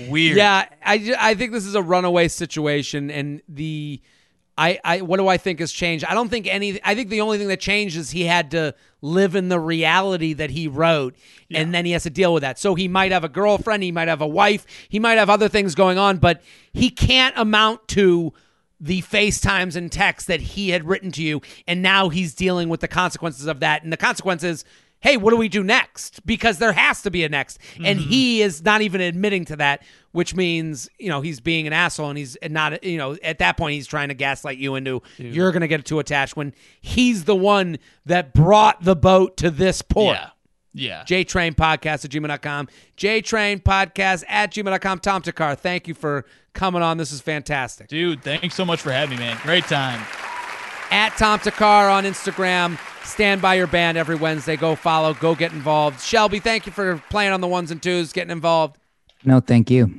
Weird. Yeah, I, I think this is a runaway situation, and the I, I what do I think has changed? I don't think any. I think the only thing that changed is he had to live in the reality that he wrote, yeah. and then he has to deal with that. So he might have a girlfriend, he might have a wife, he might have other things going on, but he can't amount to the FaceTimes and texts that he had written to you, and now he's dealing with the consequences of that, and the consequences. Hey, what do we do next? Because there has to be a next. And mm-hmm. he is not even admitting to that, which means, you know, he's being an asshole and he's not, you know, at that point, he's trying to gaslight you into Dude. You're going to get too attached when he's the one that brought the boat to this port. Yeah. yeah. J Train Podcast at gmail dot com. J Train Podcast at gmail dot com. Tom Thakkar, thank you for coming on. This is fantastic. Dude, thanks so much for having me, man. Great time. At Tom Thakkar on Instagram. Stand By Your Band every Wednesday. Go follow. Go get involved. Shelby, thank you for playing on the ones and twos, getting involved. No, thank you.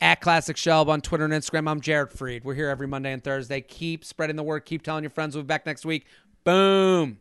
At Classic Shelb on Twitter and Instagram. I'm Jared Freed. We're here every Monday and Thursday. Keep spreading the word. Keep telling your friends. We'll be back next week. Boom.